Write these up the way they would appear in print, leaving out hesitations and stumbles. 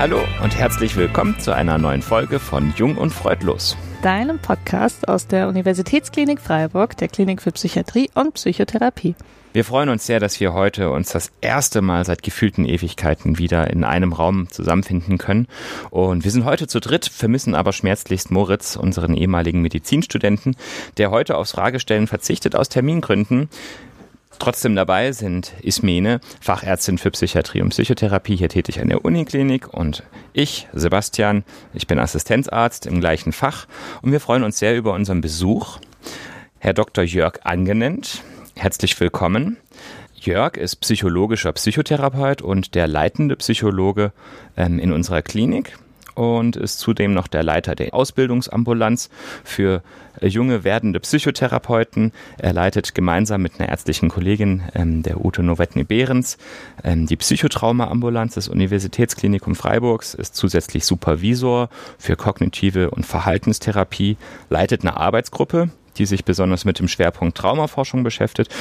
Hallo und herzlich willkommen zu einer neuen Folge von Jung und Freudlos, deinem Podcast aus der Universitätsklinik Freiburg, der Klinik für Psychiatrie und Psychotherapie. Wir freuen uns sehr, dass wir heute uns das erste Mal seit gefühlten Ewigkeiten wieder in einem Raum zusammenfinden können. Und wir sind heute zu dritt, vermissen aber schmerzlichst Moritz, unseren ehemaligen Medizinstudenten, der heute aufs Fragestellen verzichtet aus Termingründen. Trotzdem dabei sind Ismene, Fachärztin für Psychiatrie und Psychotherapie, hier tätig an der Uniklinik, und ich, Sebastian, ich bin Assistenzarzt im gleichen Fach, und wir freuen uns sehr über unseren Besuch. Herr Dr. Jörg Angenendt, herzlich willkommen. Jörg ist psychologischer Psychotherapeut und der leitende Psychologe in unserer Klinik und ist zudem noch der Leiter der Ausbildungsambulanz für junge werdende Psychotherapeuten. Er leitet gemeinsam mit einer ärztlichen Kollegin, der Ute Nowetny-Behrens, die Psychotrauma-Ambulanz des Universitätsklinikum Freiburgs, ist zusätzlich Supervisor für kognitive und Verhaltenstherapie, leitet eine Arbeitsgruppe, die sich besonders mit dem Schwerpunkt Traumaforschung beschäftigt,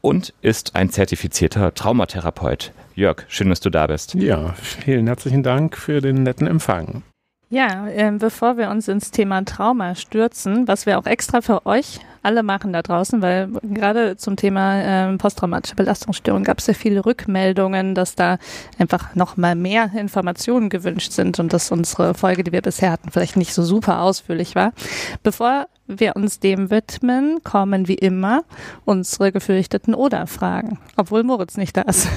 und ist ein zertifizierter Traumatherapeut. Jörg, schön, dass du da bist. Ja, vielen herzlichen Dank für den netten Empfang. Ja, bevor wir uns ins Thema Trauma stürzen, was wir auch extra für euch alle machen da draußen, weil gerade zum Thema posttraumatische Belastungsstörung gab es ja viele Rückmeldungen, dass da einfach nochmal mehr Informationen gewünscht sind und dass unsere Folge, die wir bisher hatten, vielleicht nicht so super ausführlich war. Bevor wir uns dem widmen, kommen wie immer unsere gefürchteten Oder-Fragen. Obwohl Moritz nicht da ist,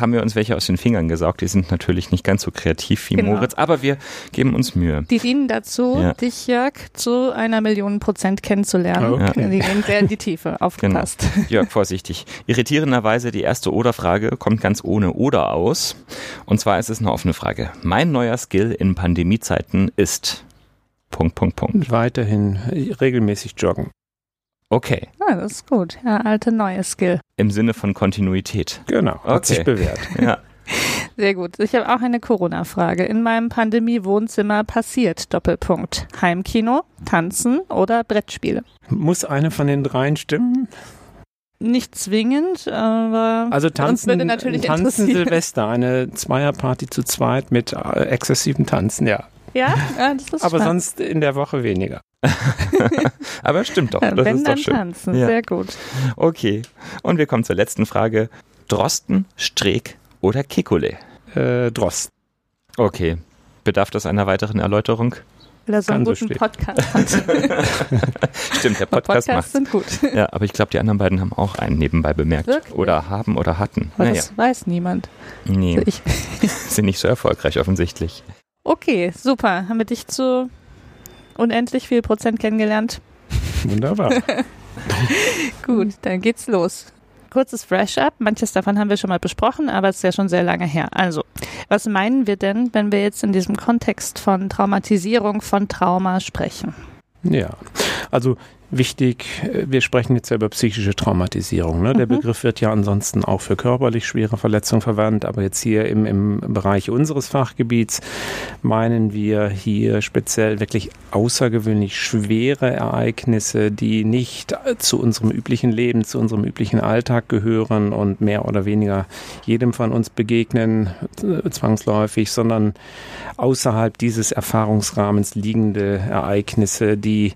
haben wir uns welche aus den Fingern gesaugt. Die sind natürlich nicht ganz so kreativ wie Moritz, aber wir geben uns Mühe. Die dienen dazu, dich, Jörg, zu 1 Million % kennenzulernen. Okay. Die gehen sehr in die Tiefe, aufgepasst. Genau. Jörg, vorsichtig. Irritierenderweise, die erste Oder-Frage kommt ganz ohne Oder aus. Und zwar ist es eine offene Frage. Mein neuer Skill in Pandemiezeiten ist... ... Weiterhin regelmäßig joggen. Okay. Ah, das ist gut. Ja, alte neue Skill. Im Sinne von Kontinuität. Genau, hat sich bewährt. Ja. Sehr gut. Ich habe auch eine Corona-Frage. In meinem Pandemie-Wohnzimmer passiert ... Heimkino, Tanzen oder Brettspiele? Muss eine von den dreien stimmen? Nicht zwingend, aber also uns würde natürlich interessieren. Tanzen Silvester, eine Zweierparty zu zweit mit exzessivem Tanzen, ja. Ja, das ist aber spannend. Sonst in der Woche weniger. Aber stimmt doch, das wenn, ist doch schön. Tanzen, ja. Sehr gut. Okay, und wir kommen zur letzten Frage. Drosten, Streeck oder Kekulé? Drosten. Okay, bedarf das einer weiteren Erläuterung? Weil er so einen guten Podcast hat. Stimmt, der Podcast macht's. Podcasts sind gut. Ja, aber ich glaube, die anderen beiden haben auch einen nebenbei bemerkt. Wirklich? Oder haben oder hatten. Aber das weiß niemand. Nee, also sind nicht so erfolgreich offensichtlich. Okay, super. Haben wir dich zu unendlich viel % kennengelernt? Wunderbar. Gut, dann geht's los. Kurzes Fresh-Up. Manches davon haben wir schon mal besprochen, aber es ist ja schon sehr lange her. Also, was meinen wir denn, wenn wir jetzt in diesem Kontext von Traumatisierung, von Trauma sprechen? Ja, also wichtig, wir sprechen jetzt ja über psychische Traumatisierung. Ne? Der Begriff wird ja ansonsten auch für körperlich schwere Verletzungen verwandt, aber jetzt hier im Bereich unseres Fachgebiets meinen wir hier speziell wirklich außergewöhnlich schwere Ereignisse, die nicht zu unserem üblichen Leben, zu unserem üblichen Alltag gehören und mehr oder weniger jedem von uns begegnen, zwangsläufig, sondern außerhalb dieses Erfahrungsrahmens liegende Ereignisse, die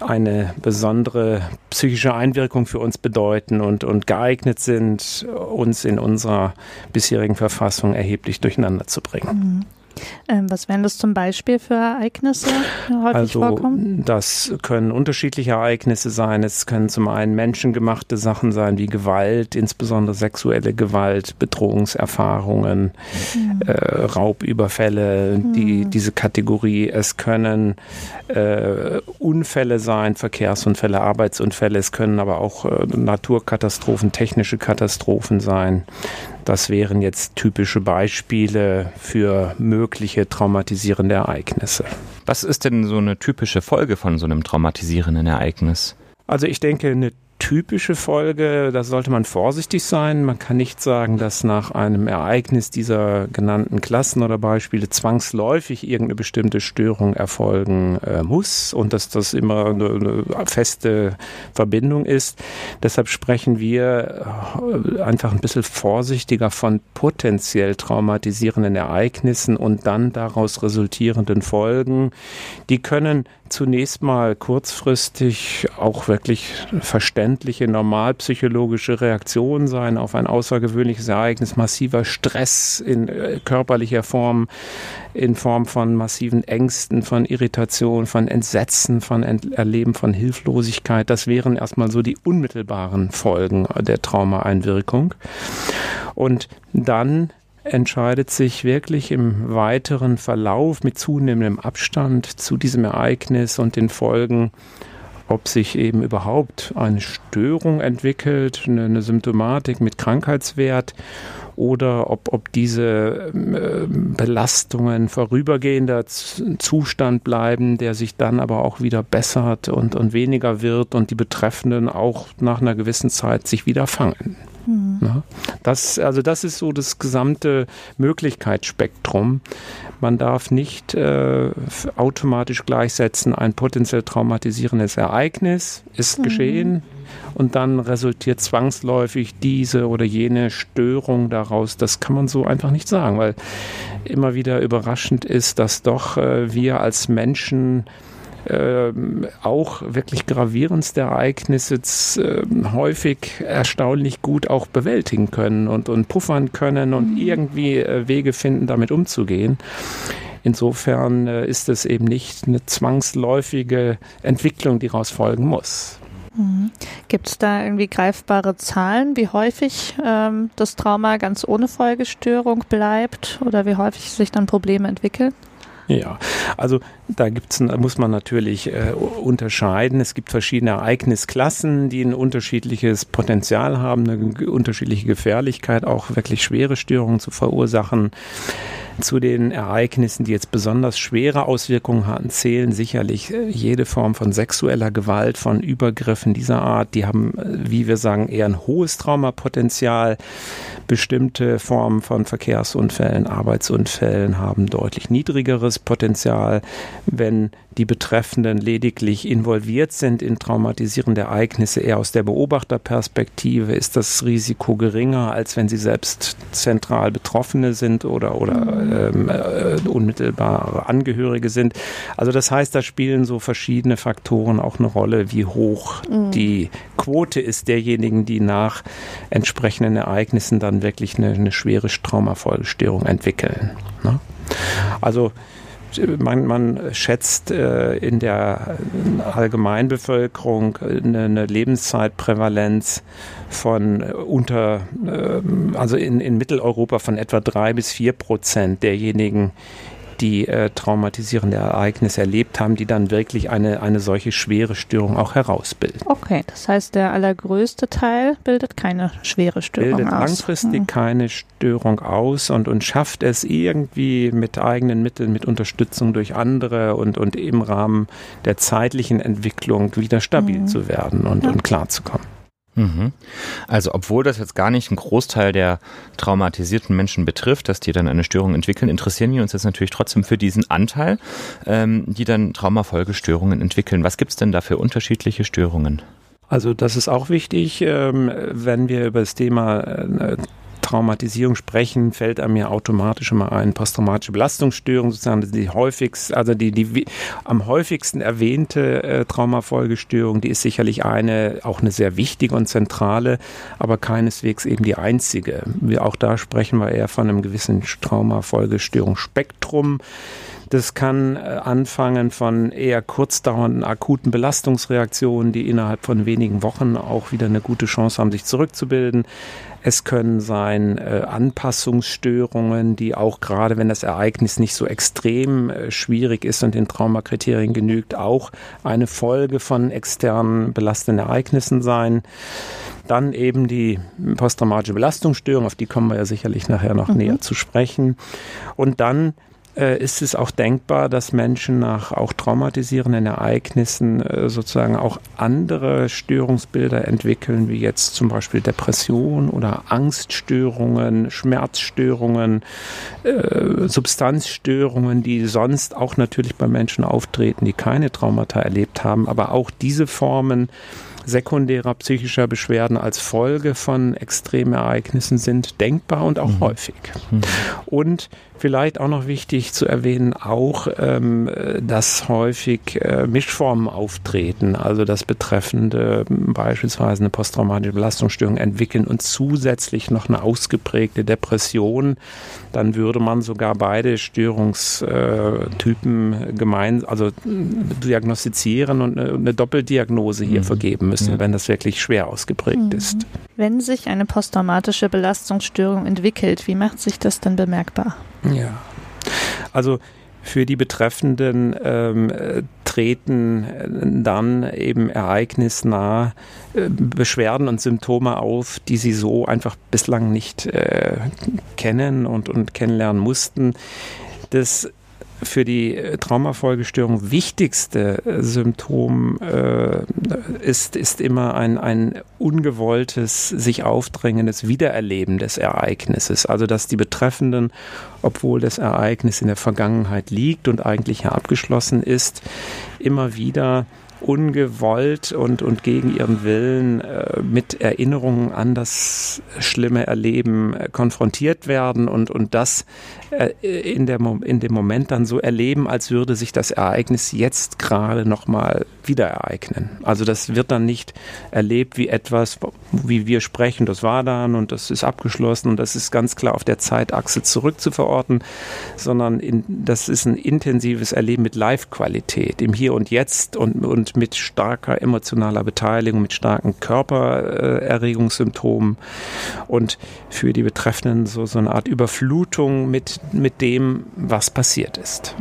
eine besondere psychische Einwirkung für uns bedeuten und geeignet sind, uns in unserer bisherigen Verfassung erheblich durcheinander zu bringen. Was wären das zum Beispiel für Ereignisse, die häufig vorkommen? Das können unterschiedliche Ereignisse sein. Es können zum einen menschengemachte Sachen sein, wie Gewalt, insbesondere sexuelle Gewalt, Bedrohungserfahrungen, Raubüberfälle, diese Kategorie. Es können Unfälle sein, Verkehrsunfälle, Arbeitsunfälle. Es können aber auch Naturkatastrophen, technische Katastrophen sein. Das wären jetzt typische Beispiele für mögliche traumatisierende Ereignisse. Was ist denn so eine typische Folge von so einem traumatisierenden Ereignis? Also ich denke, eine typische Folge, da sollte man vorsichtig sein. Man kann nicht sagen, dass nach einem Ereignis dieser genannten Klassen oder Beispiele zwangsläufig irgendeine bestimmte Störung erfolgen muss und dass das immer eine feste Verbindung ist. Deshalb sprechen wir einfach ein bisschen vorsichtiger von potenziell traumatisierenden Ereignissen und dann daraus resultierenden Folgen. Die können zunächst mal kurzfristig auch wirklich verständliche, normalpsychologische Reaktionen sein auf ein außergewöhnliches Ereignis, massiver Stress in körperlicher Form, in Form von massiven Ängsten, von Irritation, von Entsetzen, von Erleben von Hilflosigkeit. Das wären erstmal so die unmittelbaren Folgen der Traumaeinwirkung. Und dann entscheidet sich wirklich im weiteren Verlauf mit zunehmendem Abstand zu diesem Ereignis und den Folgen, ob sich eben überhaupt eine Störung entwickelt, eine Symptomatik mit Krankheitswert oder ob diese Belastungen vorübergehender Zustand bleiben, der sich dann aber auch wieder bessert und weniger wird und die Betreffenden auch nach einer gewissen Zeit sich wieder fangen. Mhm. Das ist so das gesamte Möglichkeitsspektrum. Man darf nicht automatisch gleichsetzen, ein potenziell traumatisierendes Ereignis ist geschehen und dann resultiert zwangsläufig diese oder jene Störung daraus. Das kann man so einfach nicht sagen, weil immer wieder überraschend ist, dass doch wir als Menschen auch wirklich gravierendste Ereignisse häufig erstaunlich gut auch bewältigen können und puffern können und irgendwie Wege finden, damit umzugehen. Insofern ist es eben nicht eine zwangsläufige Entwicklung, die daraus folgen muss. Gibt es da irgendwie greifbare Zahlen, wie häufig das Trauma ganz ohne Folgestörung bleibt oder wie häufig sich dann Probleme entwickeln? Ja, also da muss man natürlich unterscheiden. Es gibt verschiedene Ereignisklassen, die ein unterschiedliches Potenzial haben, eine unterschiedliche Gefährlichkeit, auch wirklich schwere Störungen zu verursachen. Zu den Ereignissen, die jetzt besonders schwere Auswirkungen hatten, zählen sicherlich jede Form von sexueller Gewalt, von Übergriffen dieser Art. Die haben, wie wir sagen, eher ein hohes Traumapotenzial. Bestimmte Formen von Verkehrsunfällen, Arbeitsunfällen haben deutlich niedrigeres Potenzial, wenn die Betreffenden lediglich involviert sind in traumatisierende Ereignisse. Eher aus der Beobachterperspektive ist das Risiko geringer, als wenn sie selbst zentral Betroffene sind oder unmittelbare Angehörige sind. Also das heißt, da spielen so verschiedene Faktoren auch eine Rolle, wie hoch die Quote ist derjenigen, die nach entsprechenden Ereignissen dann wirklich eine schwere Traumafolgestörung entwickeln. Ne? Also man schätzt in der Allgemeinbevölkerung eine Lebenszeitprävalenz von in Mitteleuropa von etwa 3-4% derjenigen, die traumatisierende Ereignisse erlebt haben, die dann wirklich eine solche schwere Störung auch herausbilden. Okay, das heißt, der allergrößte Teil bildet keine schwere Störung aus. Bildet langfristig keine Störung aus und schafft es irgendwie mit eigenen Mitteln, mit Unterstützung durch andere und im Rahmen der zeitlichen Entwicklung wieder stabil zu werden und klarzukommen. Also obwohl das jetzt gar nicht einen Großteil der traumatisierten Menschen betrifft, dass die dann eine Störung entwickeln, interessieren wir uns jetzt natürlich trotzdem für diesen Anteil, die dann Traumafolgestörungen entwickeln. Was gibt es denn da für unterschiedliche Störungen? Also das ist auch wichtig, wenn wir über das Thema Traumatisierung sprechen, fällt einem ja automatisch immer ein, posttraumatische Belastungsstörung, sozusagen die am häufigsten erwähnte Traumafolgestörung, die ist sicherlich auch eine sehr wichtige und zentrale, aber keineswegs eben die einzige. Auch da sprechen wir eher von einem gewissen Traumafolgestörungsspektrum. Das kann anfangen von eher kurzdauernden, akuten Belastungsreaktionen, die innerhalb von wenigen Wochen auch wieder eine gute Chance haben, sich zurückzubilden. Es können sein Anpassungsstörungen, die auch gerade, wenn das Ereignis nicht so extrem schwierig ist und den Traumakriterien genügt, auch eine Folge von externen belastenden Ereignissen sein. Dann eben die posttraumatische Belastungsstörung, auf die kommen wir ja sicherlich nachher noch näher zu sprechen. Und dann ist es auch denkbar, dass Menschen nach auch traumatisierenden Ereignissen sozusagen auch andere Störungsbilder entwickeln, wie jetzt zum Beispiel Depression oder Angststörungen, Schmerzstörungen, Substanzstörungen, die sonst auch natürlich bei Menschen auftreten, die keine Traumata erlebt haben, aber auch diese Formen sekundärer psychischer Beschwerden als Folge von Extremereignissen sind denkbar und auch häufig. Und vielleicht auch noch wichtig zu erwähnen, auch, dass häufig Mischformen auftreten, also dass Betreffende beispielsweise eine posttraumatische Belastungsstörung entwickeln und zusätzlich noch eine ausgeprägte Depression, dann würde man sogar beide Störungstypen gemeinsam, also diagnostizieren und eine Doppeldiagnose hier vergeben müssen, wenn das wirklich schwer ausgeprägt ist. Wenn sich eine posttraumatische Belastungsstörung entwickelt, wie macht sich das dann bemerkbar? Ja, also für die Betreffenden treten dann eben ereignisnah Beschwerden und Symptome auf, die sie so einfach bislang nicht kennen und kennenlernen mussten. Das für die Traumafolgestörung wichtigste Symptom ist immer ein ungewolltes, sich aufdrängendes Wiedererleben des Ereignisses. Also dass die Betreffenden, obwohl das Ereignis in der Vergangenheit liegt und eigentlich ja abgeschlossen ist, immer wieder ungewollt und gegen ihren Willen mit Erinnerungen an das schlimme Erleben konfrontiert werden und das in dem Moment dann so erleben, als würde sich das Ereignis jetzt gerade nochmal wieder ereignen. Also das wird dann nicht erlebt wie etwas, wie wir sprechen, das war dann und das ist abgeschlossen und das ist ganz klar auf der Zeitachse zurückzuverorten, sondern das ist ein intensives Erleben mit Live-Qualität, im Hier und Jetzt und mit starker emotionaler Beteiligung, mit starken Körpererregungssymptomen und für die Betreffenden so eine Art Überflutung mit dem, was passiert ist.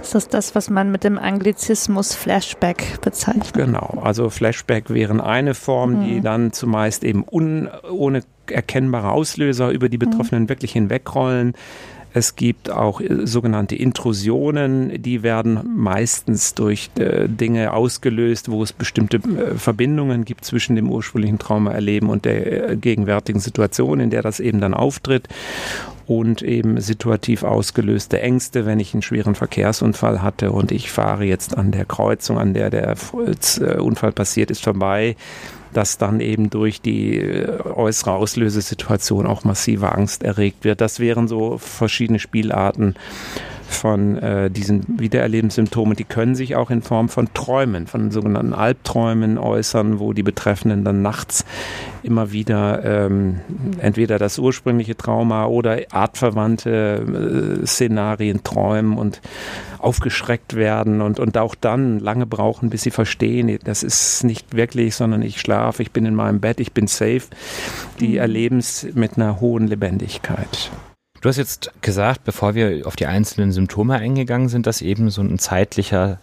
Ist das das, was man mit dem Anglizismus Flashback bezeichnet? Genau, also Flashback wären eine Form, die dann zumeist eben ohne erkennbare Auslöser über die Betroffenen wirklich hinwegrollen. Es gibt auch sogenannte Intrusionen, die werden meistens durch Dinge ausgelöst, wo es bestimmte Verbindungen gibt zwischen dem ursprünglichen Traumaerleben und der gegenwärtigen Situation, in der das eben dann auftritt. Und eben situativ ausgelöste Ängste, wenn ich einen schweren Verkehrsunfall hatte und ich fahre jetzt an der Kreuzung, an der der Unfall passiert ist, vorbei, dass dann eben durch die äußere Auslösesituation auch massive Angst erregt wird. Das wären so verschiedene Spielarten von diesen Wiedererlebenssymptomen. Die können sich auch in Form von Träumen, von sogenannten Albträumen äußern, wo die Betreffenden dann nachts immer wieder entweder das ursprüngliche Trauma oder artverwandte Szenarien träumen und aufgeschreckt werden und auch dann lange brauchen, bis sie verstehen, das ist nicht wirklich, sondern ich schlafe, ich bin in meinem Bett, ich bin safe. Die erleben es mit einer hohen Lebendigkeit. Du hast jetzt gesagt, bevor wir auf die einzelnen Symptome eingegangen sind, dass eben so ein zeitlicher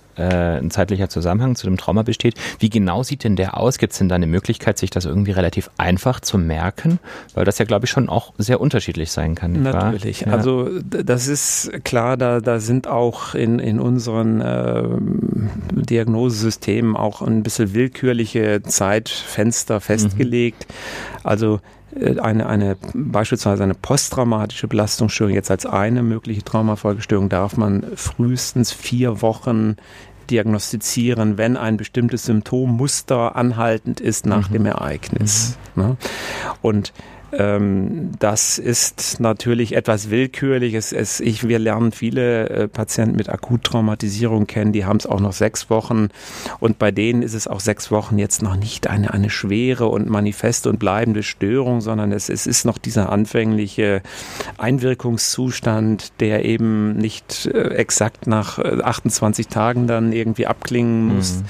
Zusammenhang zu dem Trauma besteht. Wie genau sieht denn der aus? Gibt es denn da eine Möglichkeit, sich das irgendwie relativ einfach zu merken? Weil das ja, glaube ich, schon auch sehr unterschiedlich sein kann. Nicht wahr? Natürlich. Ja. Also das ist klar, da sind auch in unseren Diagnosesystemen auch ein bisschen willkürliche Zeitfenster festgelegt. Also eine beispielsweise eine posttraumatische Belastungsstörung, jetzt als eine mögliche Traumafolgestörung, darf man frühestens 4 Wochen diagnostizieren, wenn ein bestimmtes Symptommuster anhaltend ist nach dem Ereignis. Ne? Und das ist natürlich etwas willkürlich. Wir lernen viele Patienten mit Akuttraumatisierung kennen, die haben es auch noch 6 Wochen und bei denen ist es auch 6 Wochen jetzt noch nicht eine schwere und manifeste und bleibende Störung, sondern es ist noch dieser anfängliche Einwirkungszustand, der eben nicht exakt nach 28 Tagen dann irgendwie abklingen muss,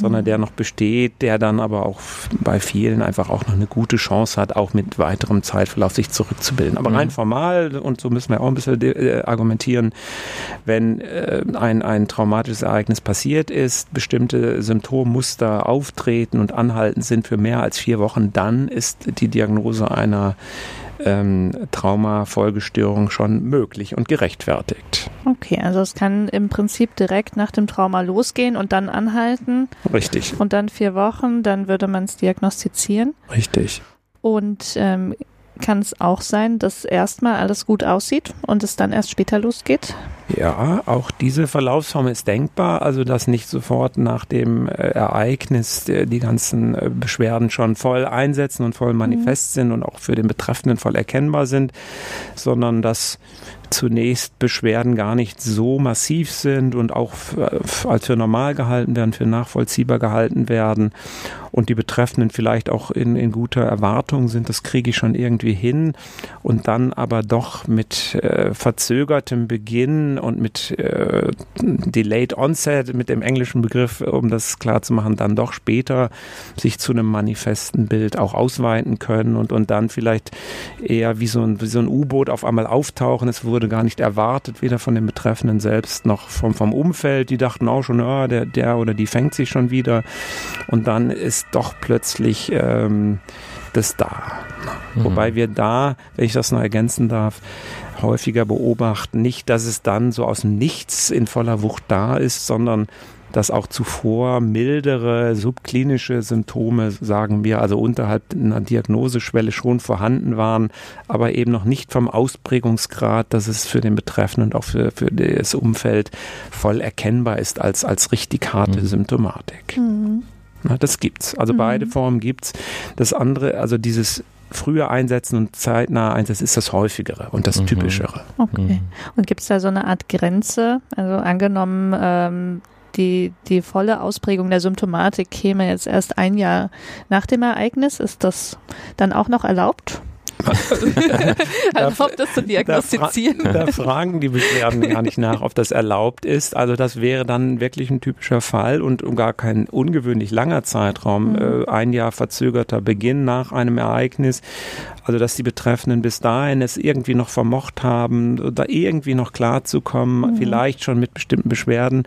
sondern der noch besteht, der dann aber auch bei vielen einfach auch noch eine gute Chance hat, auch mit weiteren im Zeitverlauf sich zurückzubilden. Aber rein formal, und so müssen wir auch ein bisschen argumentieren, wenn ein traumatisches Ereignis passiert ist, bestimmte Symptommuster auftreten und anhaltend sind für mehr als 4 Wochen, dann ist die Diagnose einer Traumafolgestörung schon möglich und gerechtfertigt. Okay, also es kann im Prinzip direkt nach dem Trauma losgehen und dann anhalten. Richtig. Und dann 4 Wochen, dann würde man es diagnostizieren. Richtig. Und kann es auch sein, dass erstmal alles gut aussieht und es dann erst später losgeht? Ja, auch diese Verlaufsform ist denkbar, also dass nicht sofort nach dem Ereignis die ganzen Beschwerden schon voll einsetzen und voll manifest sind und auch für den Betreffenden voll erkennbar sind, sondern dass zunächst Beschwerden gar nicht so massiv sind und auch als für normal gehalten werden, für nachvollziehbar gehalten werden und die Betreffenden vielleicht auch in guter Erwartung sind, das kriege ich schon irgendwie hin und dann aber doch mit verzögertem Beginn und mit Delayed Onset, mit dem englischen Begriff, um das klar zu machen, dann doch später sich zu einem manifesten Bild auch ausweiten können und dann vielleicht eher wie so ein U-Boot auf einmal auftauchen. Es wurde gar nicht erwartet, weder von den Betreffenden selbst noch vom Umfeld. Die dachten auch schon, der oder die fängt sich schon wieder. Und dann ist doch plötzlich das da. Mhm. Wobei wir da, wenn ich das noch ergänzen darf, häufiger beobachten, nicht, dass es dann so aus dem Nichts in voller Wucht da ist, sondern dass auch zuvor mildere subklinische Symptome, sagen wir, also unterhalb einer Diagnoseschwelle schon vorhanden waren, aber eben noch nicht vom Ausprägungsgrad, dass es für den Betreffenden und auch für das Umfeld voll erkennbar ist als richtig harte Symptomatik. Mhm. Na, das gibt's. Also beide Formen gibt's. Das andere, also dieses früher einsetzen und zeitnah einsetzen, ist das häufigere und das typischere. Okay. Und gibt's da so eine Art Grenze? Also angenommen, die volle Ausprägung der Symptomatik käme jetzt erst 1 Jahr nach dem Ereignis. Ist das dann auch noch erlaubt? Erlaubt das zu diagnostizieren? Da fragen die Beschwerden gar nicht nach, ob das erlaubt ist. Also das wäre dann wirklich ein typischer Fall und gar kein ungewöhnlich langer Zeitraum. 1 Jahr verzögerter Beginn nach einem Ereignis. Also dass die Betreffenden bis dahin es irgendwie noch vermocht haben oder irgendwie noch klarzukommen, vielleicht schon mit bestimmten Beschwerden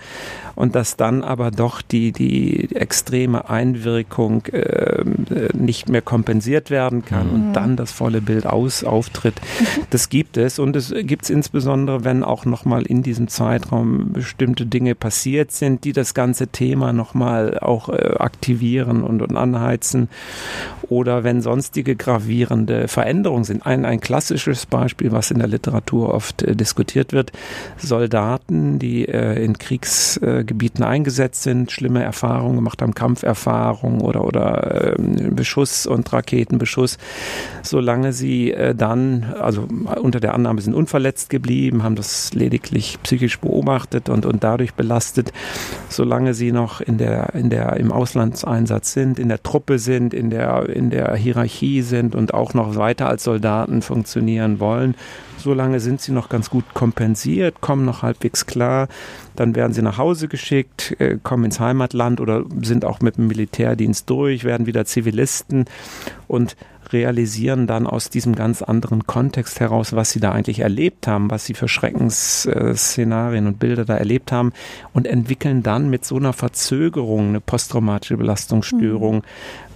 und dass dann aber doch die extreme Einwirkung nicht mehr kompensiert werden kann und dann das volle Bild auftritt. Das gibt es und es gibt es insbesondere, wenn auch nochmal in diesem Zeitraum bestimmte Dinge passiert sind, die das ganze Thema nochmal auch aktivieren und anheizen oder wenn sonstige gravierende Veränderungen sind. Ein klassisches Beispiel, was in der Literatur oft diskutiert wird, Soldaten, die in Kriegsgebieten eingesetzt sind, schlimme Erfahrungen gemacht haben, Kampferfahrungen oder Beschuss und Raketenbeschuss, solange sie dann, also unter der Annahme sind unverletzt geblieben, haben das lediglich psychisch beobachtet und dadurch belastet, solange sie noch im Auslandseinsatz sind, in der Truppe sind, in der Hierarchie sind und auch noch weiter als Soldaten funktionieren wollen. Solange sind sie noch ganz gut kompensiert, kommen noch halbwegs klar, dann werden sie nach Hause geschickt, kommen ins Heimatland oder sind auch mit dem Militärdienst durch, werden wieder Zivilisten und realisieren dann aus diesem ganz anderen Kontext heraus, was sie da eigentlich erlebt haben, was sie für Schreckensszenarien und Bilder da erlebt haben und entwickeln dann mit so einer Verzögerung eine posttraumatische Belastungsstörung,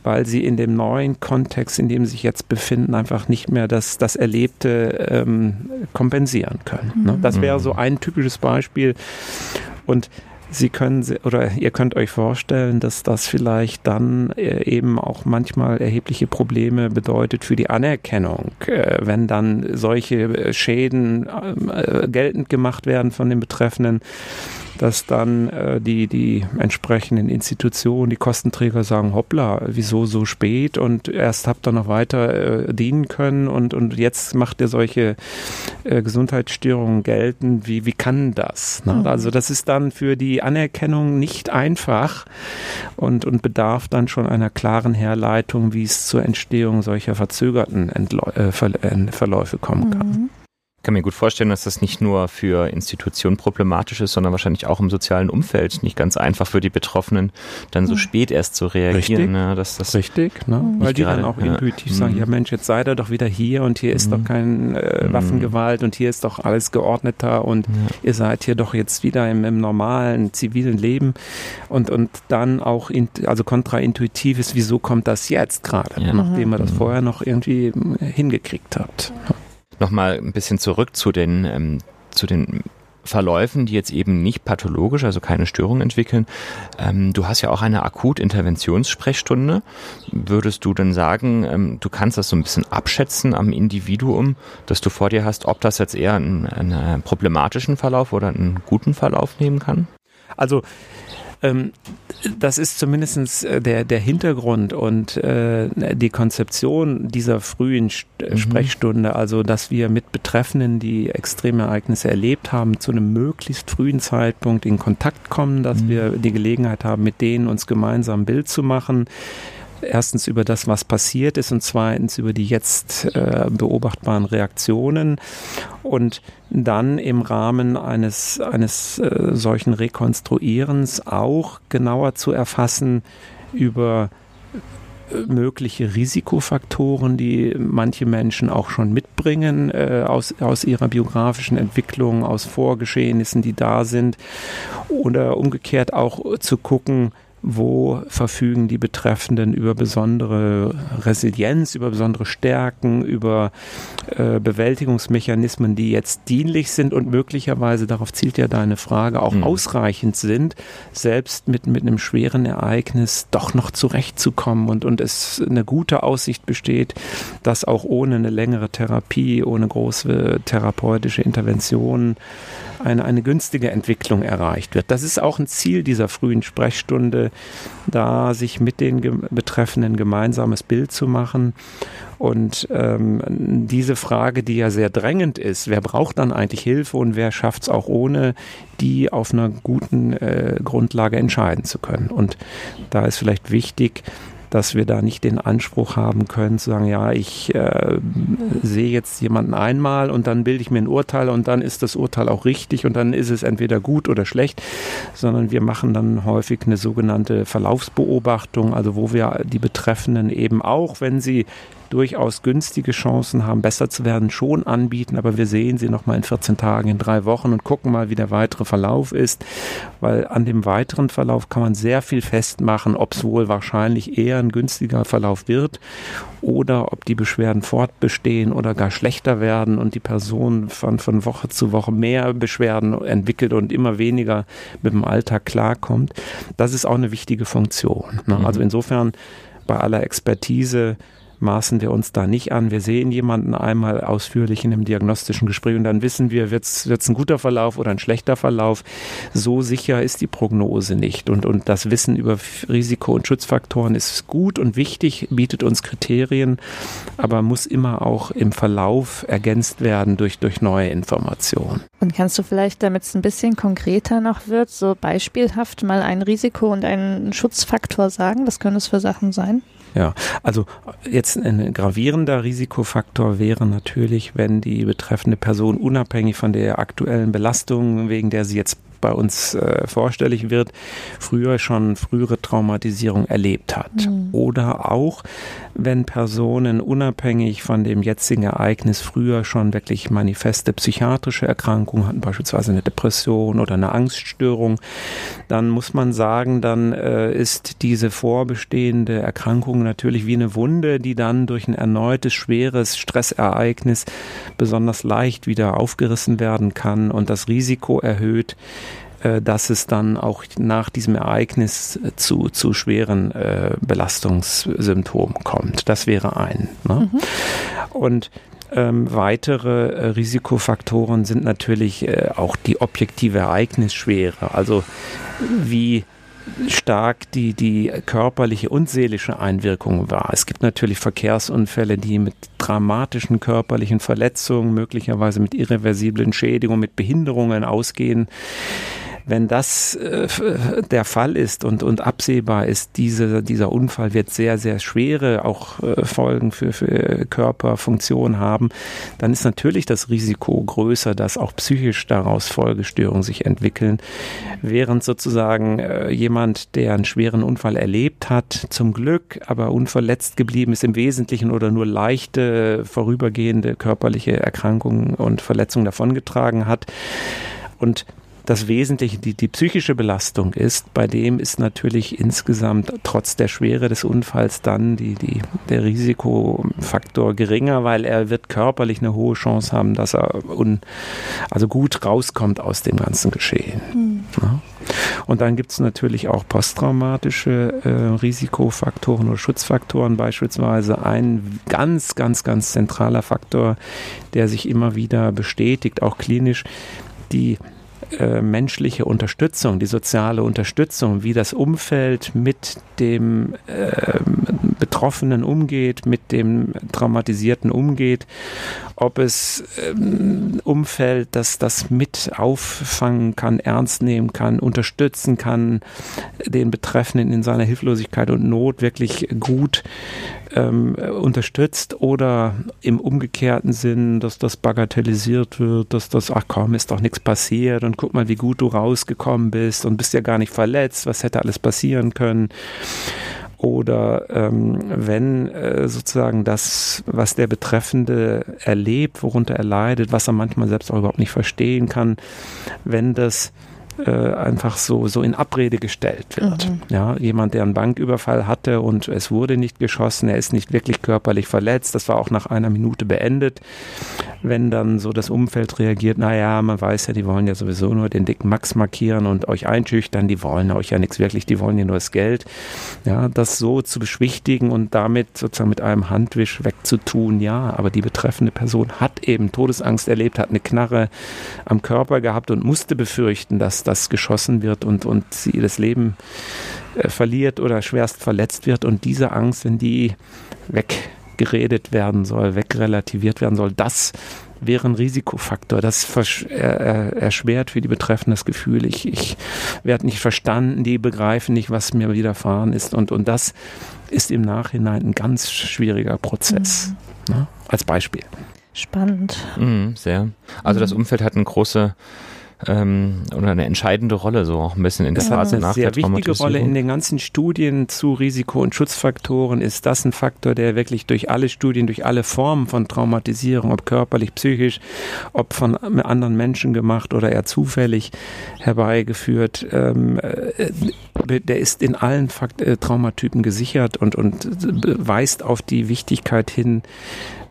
weil sie in dem neuen Kontext, in dem sie sich jetzt befinden, einfach nicht mehr das Erlebte kompensieren können. Ne? Das wäre so ein typisches Beispiel und ihr könnt euch vorstellen, dass das vielleicht dann eben auch manchmal erhebliche Probleme bedeutet für die Anerkennung, wenn dann solche Schäden geltend gemacht werden von den Betreffenden, dass dann die entsprechenden Institutionen, die Kostenträger sagen, hoppla, wieso so spät und erst habt ihr noch weiter dienen können und jetzt macht ihr solche Gesundheitsstörungen geltend, wie kann das? Ne? Also das ist dann für die Anerkennung nicht einfach und bedarf dann schon einer klaren Herleitung, wie es zur Entstehung solcher verzögerten Verläufe kommen kann. Ich kann mir gut vorstellen, dass das nicht nur für Institutionen problematisch ist, sondern wahrscheinlich auch im sozialen Umfeld nicht ganz einfach für die Betroffenen, dann so spät erst zu reagieren. Richtig, ne? Dass das richtig, ne? Weil die dann auch intuitiv sagen, ja Mensch, jetzt seid ihr doch wieder hier und hier ist doch keine Waffengewalt und hier ist doch alles geordneter und ihr seid hier doch jetzt wieder im normalen, zivilen Leben und dann auch also kontraintuitiv ist, wieso kommt das jetzt gerade, nachdem ihr das vorher noch irgendwie hingekriegt habt. Nochmal ein bisschen zurück zu den Verläufen, die jetzt eben nicht pathologisch, also keine Störung entwickeln. Du hast ja auch eine Akut-Interventionssprechstunde. Würdest du denn sagen, du kannst das so ein bisschen abschätzen am Individuum, das du vor dir hast, ob das jetzt eher einen problematischen Verlauf oder einen guten Verlauf nehmen kann? Also das ist zumindest der Hintergrund und die Konzeption dieser frühen Sprechstunde, also dass wir mit Betreffenden, die extreme Ereignisse erlebt haben, zu einem möglichst frühen Zeitpunkt in Kontakt kommen, dass wir die Gelegenheit haben, mit denen uns gemeinsam ein Bild zu machen. Erstens über das, was passiert ist, und zweitens über die jetzt beobachtbaren Reaktionen und dann im Rahmen eines solchen Rekonstruierens auch genauer zu erfassen über mögliche Risikofaktoren, die manche Menschen auch schon mitbringen aus ihrer biografischen Entwicklung, aus Vorgeschehnissen, die da sind, oder umgekehrt auch zu gucken, wo verfügen die Betreffenden über besondere Resilienz, über besondere Stärken, über Bewältigungsmechanismen, die jetzt dienlich sind und möglicherweise, darauf zielt ja deine Frage, auch ausreichend sind, selbst mit einem schweren Ereignis doch noch zurechtzukommen und es eine gute Aussicht besteht, dass auch ohne eine längere Therapie, ohne große therapeutische Interventionen eine günstige Entwicklung erreicht wird. Das ist auch ein Ziel dieser frühen Sprechstunde, da sich mit den Betreffenden gemeinsames Bild zu machen. Und diese Frage, die ja sehr drängend ist, wer braucht dann eigentlich Hilfe und wer schafft es auch ohne, die auf einer guten Grundlage entscheiden zu können. Und da ist vielleicht wichtig, dass wir da nicht den Anspruch haben können, zu sagen, ja, ich sehe jetzt jemanden einmal und dann bilde ich mir ein Urteil und dann ist das Urteil auch richtig und dann ist es entweder gut oder schlecht, sondern wir machen dann häufig eine sogenannte Verlaufsbeobachtung, also wo wir die Betreffenden eben auch, wenn sie durchaus günstige Chancen haben, besser zu werden, schon anbieten, aber wir sehen sie nochmal in 14 Tagen, in 3 Wochen und gucken mal, wie der weitere Verlauf ist, weil an dem weiteren Verlauf kann man sehr viel festmachen, ob es wohl wahrscheinlich eher ein günstiger Verlauf wird oder ob die Beschwerden fortbestehen oder gar schlechter werden und die Person von Woche zu Woche mehr Beschwerden entwickelt und immer weniger mit dem Alltag klarkommt. Das ist auch eine wichtige Funktion, ne? Also insofern, bei aller Expertise maßen wir uns da nicht an. Wir sehen jemanden einmal ausführlich in einem diagnostischen Gespräch und dann wissen wir, wird es ein guter Verlauf oder ein schlechter Verlauf. So sicher ist die Prognose nicht. Und das Wissen über Risiko- und Schutzfaktoren ist gut und wichtig, bietet uns Kriterien, aber muss immer auch im Verlauf ergänzt werden durch neue Informationen. Und kannst du vielleicht, damit es ein bisschen konkreter noch wird, so beispielhaft mal ein Risiko und einen Schutzfaktor sagen? Was können das für Sachen sein? Ja, also jetzt ein gravierender Risikofaktor wäre natürlich, wenn die betreffende Person unabhängig von der aktuellen Belastung, wegen der sie jetzt bei uns vorstellig wird, frühere Traumatisierung erlebt hat. Oder auch, wenn Personen unabhängig von dem jetzigen Ereignis früher schon wirklich manifeste psychiatrische Erkrankungen hatten, beispielsweise eine Depression oder eine Angststörung, dann muss man sagen, dann ist diese vorbestehende Erkrankung natürlich wie eine Wunde, die dann durch ein erneutes schweres Stressereignis besonders leicht wieder aufgerissen werden kann und das Risiko erhöht, dass es dann auch nach diesem Ereignis zu schweren Belastungssymptomen kommt. Das wäre ein, ne? Und weitere Risikofaktoren sind natürlich auch die objektive Ereignisschwere, also wie stark die körperliche und seelische Einwirkung war. Es gibt natürlich Verkehrsunfälle, die mit dramatischen körperlichen Verletzungen, möglicherweise mit irreversiblen Schädigungen, mit Behinderungen ausgehen. Wenn das der Fall ist und absehbar ist, dieser Unfall wird sehr, sehr schwere auch Folgen für Körperfunktion haben, dann ist natürlich das Risiko größer, dass auch psychisch daraus Folgestörungen sich entwickeln. Während sozusagen jemand, der einen schweren Unfall erlebt hat, zum Glück aber unverletzt geblieben ist, im Wesentlichen oder nur leichte, vorübergehende körperliche Erkrankungen und Verletzungen davongetragen hat und das Wesentliche die psychische Belastung ist, bei dem ist natürlich insgesamt trotz der Schwere des Unfalls dann der Risikofaktor geringer, weil er wird körperlich eine hohe Chance haben, dass er gut rauskommt aus dem ganzen Geschehen. Mhm. Ja. Und dann gibt es natürlich auch posttraumatische Risikofaktoren oder Schutzfaktoren, beispielsweise ein ganz, ganz, ganz zentraler Faktor, der sich immer wieder bestätigt, auch klinisch, die menschliche Unterstützung, die soziale Unterstützung, wie das Umfeld mit dem Betroffenen umgeht, mit dem Traumatisierten umgeht, ob es Umfeld, das das mit auffangen kann, ernst nehmen kann, unterstützen kann, den Betreffenden in seiner Hilflosigkeit und Not wirklich gut unterstützt, oder im umgekehrten Sinn, dass das bagatellisiert wird, dass das, ach komm, ist doch nichts passiert und guck mal, wie gut du rausgekommen bist und bist ja gar nicht verletzt, was hätte alles passieren können. Oder wenn sozusagen das, was der Betreffende erlebt, worunter er leidet, was er manchmal selbst auch überhaupt nicht verstehen kann, wenn das einfach so in Abrede gestellt wird. Mhm. Ja, jemand, der einen Banküberfall hatte und es wurde nicht geschossen, er ist nicht wirklich körperlich verletzt, das war auch nach einer Minute beendet. Wenn dann so das Umfeld reagiert, naja, man weiß ja, die wollen ja sowieso nur den dicken Max markieren und euch einschüchtern, die wollen euch ja nichts wirklich, die wollen ja nur das Geld. Ja, das so zu beschwichtigen und damit sozusagen mit einem Handwisch wegzutun, ja, aber die betreffende Person hat eben Todesangst erlebt, hat eine Knarre am Körper gehabt und musste befürchten, dass geschossen wird und sie das Leben verliert oder schwerst verletzt wird. Und diese Angst, wenn die weggeredet werden soll, wegrelativiert werden soll, das wäre ein Risikofaktor. Das erschwert für die Betreffenden das Gefühl, ich werde nicht verstanden, die begreifen nicht, was mir widerfahren ist. Und das ist im Nachhinein ein ganz schwieriger Prozess. Mhm. Ne? Als Beispiel. Spannend. Mhm, sehr. Also das Umfeld hat eine große oder eine entscheidende Rolle, so auch ein bisschen in der Phase nach der Traumatisierung. Eine sehr wichtige Rolle in den ganzen Studien zu Risiko- und Schutzfaktoren. Ist das ein Faktor, der wirklich durch alle Studien, durch alle Formen von Traumatisierung, ob körperlich, psychisch, ob von anderen Menschen gemacht oder eher zufällig herbeigeführt, der ist in allen Traumatypen gesichert und weist auf die Wichtigkeit hin,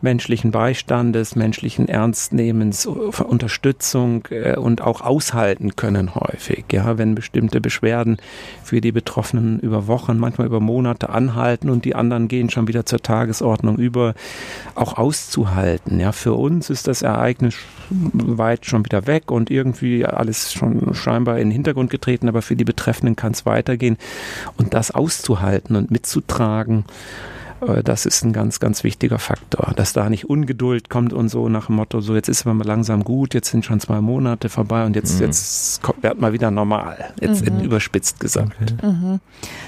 menschlichen Beistandes, menschlichen Ernstnehmens, Unterstützung und auch aushalten können häufig. Ja, wenn bestimmte Beschwerden für die Betroffenen über Wochen, manchmal über Monate anhalten und die anderen gehen schon wieder zur Tagesordnung über, auch auszuhalten. Ja, für uns ist das Ereignis weit schon wieder weg und irgendwie alles schon scheinbar in den Hintergrund getreten, aber für die Betreffenden kann es weitergehen. Und das auszuhalten und mitzutragen, das ist ein ganz, ganz wichtiger Faktor, dass da nicht Ungeduld kommt und so nach dem Motto, so jetzt ist man mal langsam gut, jetzt sind schon 2 Monate vorbei und jetzt wird mal wieder normal, jetzt überspitzt gesagt. Mhm.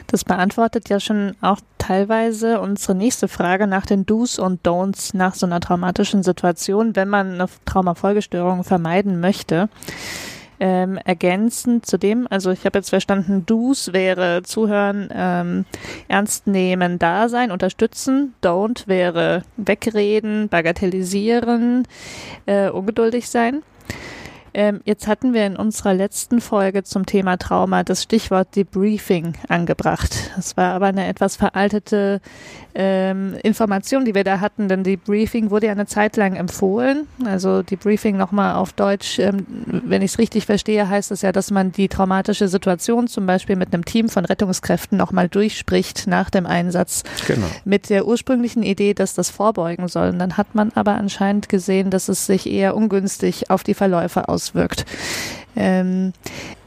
Das beantwortet ja schon auch teilweise unsere nächste Frage nach den Do's und Don'ts nach so einer traumatischen Situation, wenn man eine Traumafolgestörung vermeiden möchte. Ergänzend zu dem, also ich habe jetzt verstanden, Do's wäre zuhören, ernst nehmen, da sein, unterstützen, Don't wäre wegreden, bagatellisieren, ungeduldig sein. Jetzt hatten wir in unserer letzten Folge zum Thema Trauma das Stichwort Debriefing angebracht. Das war aber eine etwas veraltete Information, die wir da hatten, denn Debriefing wurde ja eine Zeit lang empfohlen. Also Debriefing nochmal auf Deutsch, wenn ich es richtig verstehe, heißt es ja, dass man die traumatische Situation zum Beispiel mit einem Team von Rettungskräften nochmal durchspricht nach dem Einsatz. Genau. Mit der ursprünglichen Idee, dass das vorbeugen soll. Und dann hat man aber anscheinend gesehen, dass es sich eher ungünstig auf die Verläufe auswirkt.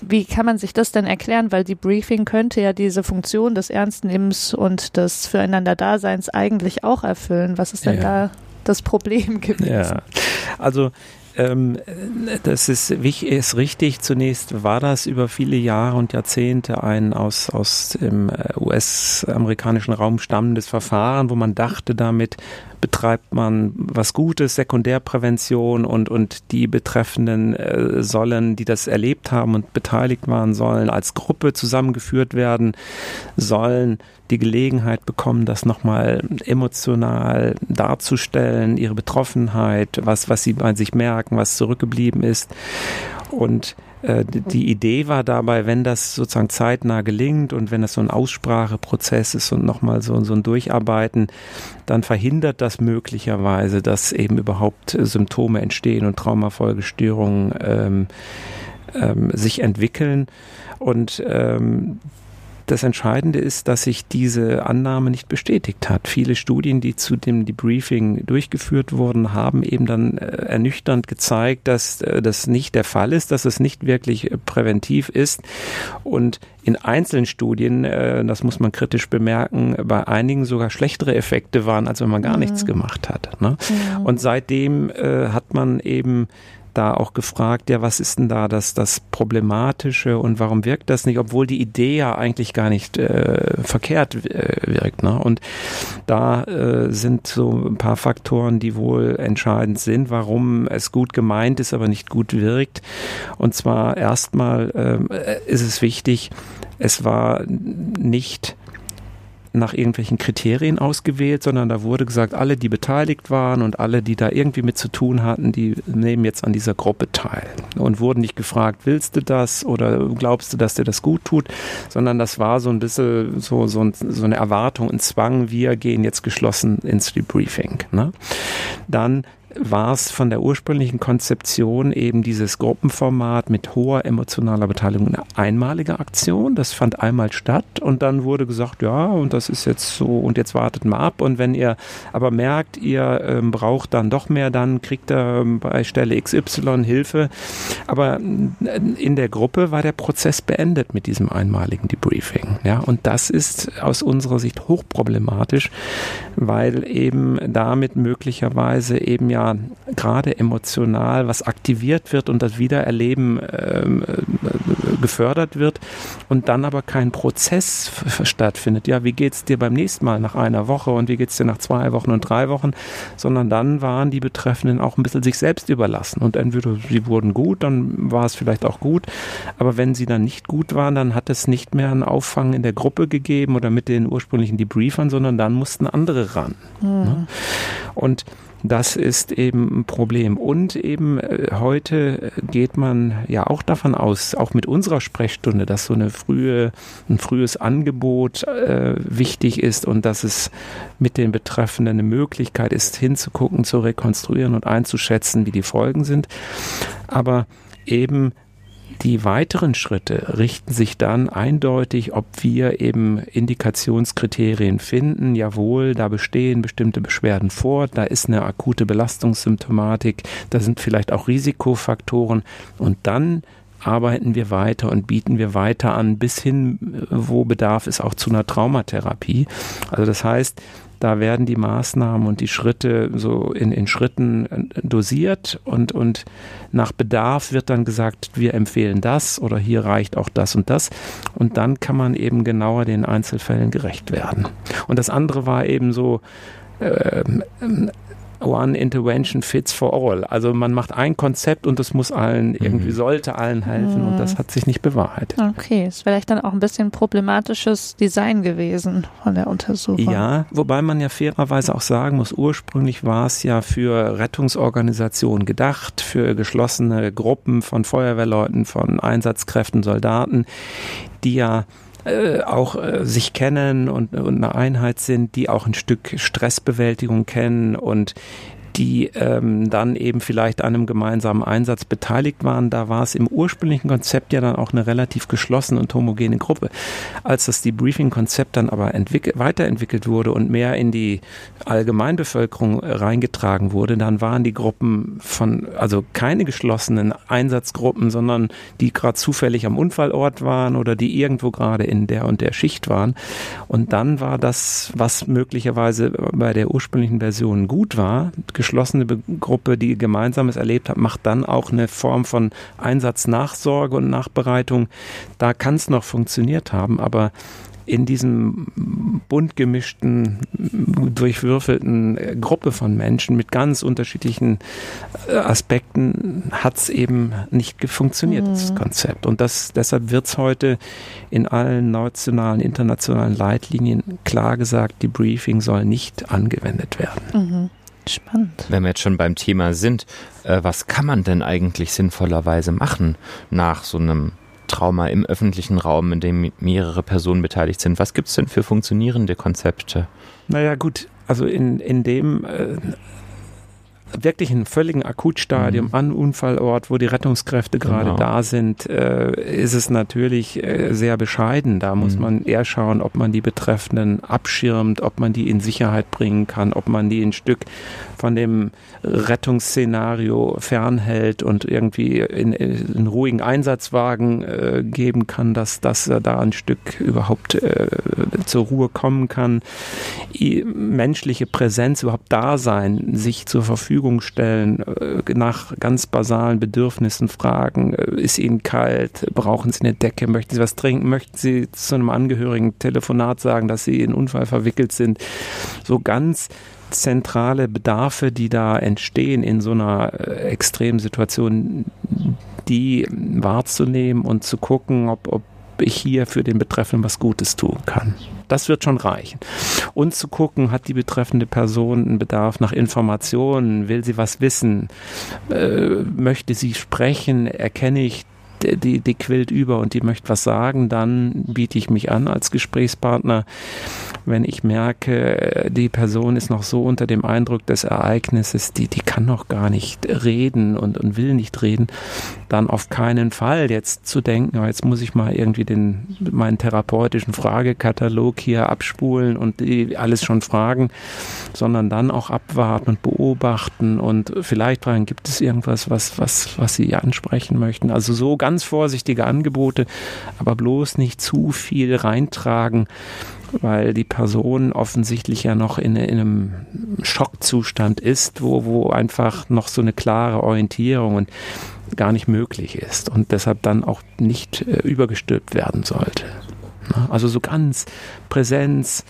Wie kann man sich das denn erklären? Weil Debriefing könnte ja diese Funktion des Ernstnehmens und des Füreinander-Daseins eigentlich auch erfüllen. Was ist denn da das Problem gewesen? Ja. Also das ist richtig. Zunächst war das über viele Jahre und Jahrzehnte ein aus dem US-amerikanischen Raum stammendes Verfahren, wo man dachte, damit betreibt man was Gutes, Sekundärprävention und die Betreffenden sollen, die das erlebt haben und beteiligt waren, sollen als Gruppe zusammengeführt werden, sollen die Gelegenheit bekommen, das nochmal emotional darzustellen, ihre Betroffenheit, was sie bei sich merken, was zurückgeblieben ist. Und Die Idee war dabei, wenn das sozusagen zeitnah gelingt und wenn das so ein Ausspracheprozess ist und nochmal so ein Durcharbeiten, dann verhindert das möglicherweise, dass eben überhaupt Symptome entstehen und Traumafolgestörungen sich entwickeln. Und das Entscheidende ist, dass sich diese Annahme nicht bestätigt hat. Viele Studien, die zu dem Debriefing durchgeführt wurden, haben eben dann ernüchternd gezeigt, dass das nicht der Fall ist, dass es nicht wirklich präventiv ist. Und in einzelnen Studien, das muss man kritisch bemerken, bei einigen sogar schlechtere Effekte waren, als wenn man gar nichts gemacht hat, ne? Und seitdem hat man eben da auch gefragt, ja, was ist denn da das Problematische und warum wirkt das nicht, obwohl die Idee ja eigentlich gar nicht verkehrt wirkt, ne? Und da sind so ein paar Faktoren, die wohl entscheidend sind, warum es gut gemeint ist, aber nicht gut wirkt. Und zwar erstmal ist es wichtig, es war nicht nach irgendwelchen Kriterien ausgewählt, sondern da wurde gesagt, alle, die beteiligt waren und alle, die da irgendwie mit zu tun hatten, die nehmen jetzt an dieser Gruppe teil und wurden nicht gefragt, willst du das oder glaubst du, dass dir das gut tut, sondern das war so ein bisschen so eine Erwartung, ein Zwang, wir gehen jetzt geschlossen ins Debriefing, ne? Dann war es von der ursprünglichen Konzeption eben dieses Gruppenformat mit hoher emotionaler Beteiligung eine einmalige Aktion. Das fand einmal statt und dann wurde gesagt, ja, und das ist jetzt so und jetzt wartet mal ab. Und wenn ihr aber merkt, ihr braucht dann doch mehr, dann kriegt ihr bei Stelle XY Hilfe. Aber in der Gruppe war der Prozess beendet mit diesem einmaligen Debriefing. Ja? Und das ist aus unserer Sicht hochproblematisch, weil eben damit möglicherweise eben ja gerade emotional was aktiviert wird und das Wiedererleben gefördert wird und dann aber kein Prozess stattfindet. Ja, wie geht's dir beim nächsten Mal nach einer Woche und wie geht's dir nach 2 Wochen und 3 Wochen, sondern dann waren die Betreffenden auch ein bisschen sich selbst überlassen und entweder sie wurden gut, dann war es vielleicht auch gut, aber wenn sie dann nicht gut waren, dann hat es nicht mehr einen Auffang in der Gruppe gegeben oder mit den ursprünglichen Debriefern, sondern dann mussten andere ran. Ne? Und das ist eben ein Problem. Und eben heute geht man ja auch davon aus, auch mit unserer Sprechstunde, dass so ein frühes Angebot wichtig ist und dass es mit den Betreffenden eine Möglichkeit ist, hinzugucken, zu rekonstruieren und einzuschätzen, wie die Folgen sind. Aber eben die weiteren Schritte richten sich dann eindeutig, ob wir eben Indikationskriterien finden. Jawohl, da bestehen bestimmte Beschwerden vor, da ist eine akute Belastungssymptomatik, da sind vielleicht auch Risikofaktoren und dann arbeiten wir weiter und bieten wir weiter an, bis hin, wo Bedarf ist, auch zu einer Traumatherapie. Also das heißt, da werden die Maßnahmen und die Schritte so in Schritten dosiert und nach Bedarf wird dann gesagt, wir empfehlen das oder hier reicht auch das und das. Und dann kann man eben genauer den Einzelfällen gerecht werden. Und das andere war eben so One Intervention Fits for All. Also man macht ein Konzept und das muss allen irgendwie, sollte allen helfen und das hat sich nicht bewahrheitet. Okay, ist vielleicht dann auch ein bisschen problematisches Design gewesen von der Untersuchung. Ja, wobei man ja fairerweise auch sagen muss, ursprünglich war es ja für Rettungsorganisationen gedacht, für geschlossene Gruppen von Feuerwehrleuten, von Einsatzkräften, Soldaten, die ja auch sich kennen und eine Einheit sind, die auch ein Stück Stressbewältigung kennen und die dann eben vielleicht an einem gemeinsamen Einsatz beteiligt waren. Da war es im ursprünglichen Konzept ja dann auch eine relativ geschlossene und homogene Gruppe. Als das Debriefing-Konzept dann aber weiterentwickelt wurde und mehr in die Allgemeinbevölkerung reingetragen wurde, dann waren die Gruppen also keine geschlossenen Einsatzgruppen, sondern die gerade zufällig am Unfallort waren oder die irgendwo gerade in der und der Schicht waren. Und dann war das, was möglicherweise bei der ursprünglichen Version gut war, geschlossene Gruppe, die Gemeinsames erlebt hat, macht dann auch eine Form von Einsatznachsorge und Nachbereitung. Da kann es noch funktioniert haben, aber in diesem bunt gemischten, durchwürfelten Gruppe von Menschen mit ganz unterschiedlichen Aspekten hat es eben nicht funktioniert, das Konzept. Und deshalb wird es heute in allen nationalen, internationalen Leitlinien klar gesagt, Debriefing soll nicht angewendet werden. Spannend. Wenn wir jetzt schon beim Thema sind, was kann man denn eigentlich sinnvollerweise machen nach so einem Trauma im öffentlichen Raum, in dem mehrere Personen beteiligt sind? Was gibt es denn für funktionierende Konzepte? Naja gut, also in dem wirklich in einem völligen Akutstadium an Unfallort, wo die Rettungskräfte gerade da sind, ist es natürlich sehr bescheiden. Da muss man eher schauen, ob man die Betreffenden abschirmt, ob man die in Sicherheit bringen kann, ob man die ein Stück von dem Rettungsszenario fernhält und irgendwie in einen ruhigen Einsatzwagen geben kann, dass das da ein Stück überhaupt zur Ruhe kommen kann. Menschliche Präsenz, überhaupt Dasein, sich zur Verfügung stellen, nach ganz basalen Bedürfnissen fragen, ist Ihnen kalt, brauchen Sie eine Decke, möchten Sie was trinken, möchten Sie zu einem Angehörigen Telefonat sagen, dass Sie in einen Unfall verwickelt sind, so ganz zentrale Bedarfe, die da entstehen in so einer extremen Situation, die wahrzunehmen und zu gucken, ob ich hier für den Betreffenden was Gutes tun kann. Das wird schon reichen. Und zu gucken, hat die betreffende Person einen Bedarf nach Informationen? Will sie was wissen? Möchte sie sprechen? Erkenne ich, die quillt über und die möchte was sagen? Dann biete ich mich an als Gesprächspartner. Wenn ich merke, die Person ist noch so unter dem Eindruck des Ereignisses, die kann noch gar nicht reden und will nicht reden, dann auf keinen Fall jetzt zu denken, jetzt muss ich mal irgendwie meinen therapeutischen Fragekatalog hier abspulen und die alles schon fragen, sondern dann auch abwarten und beobachten und vielleicht fragen, gibt es irgendwas, was Sie ansprechen möchten? Also so ganz vorsichtige Angebote, aber bloß nicht zu viel reintragen, weil die Person offensichtlich ja noch in einem Schockzustand ist, wo einfach noch so eine klare Orientierung und gar nicht möglich ist und deshalb dann auch nicht übergestülpt werden sollte. Also so ganz Präsenz,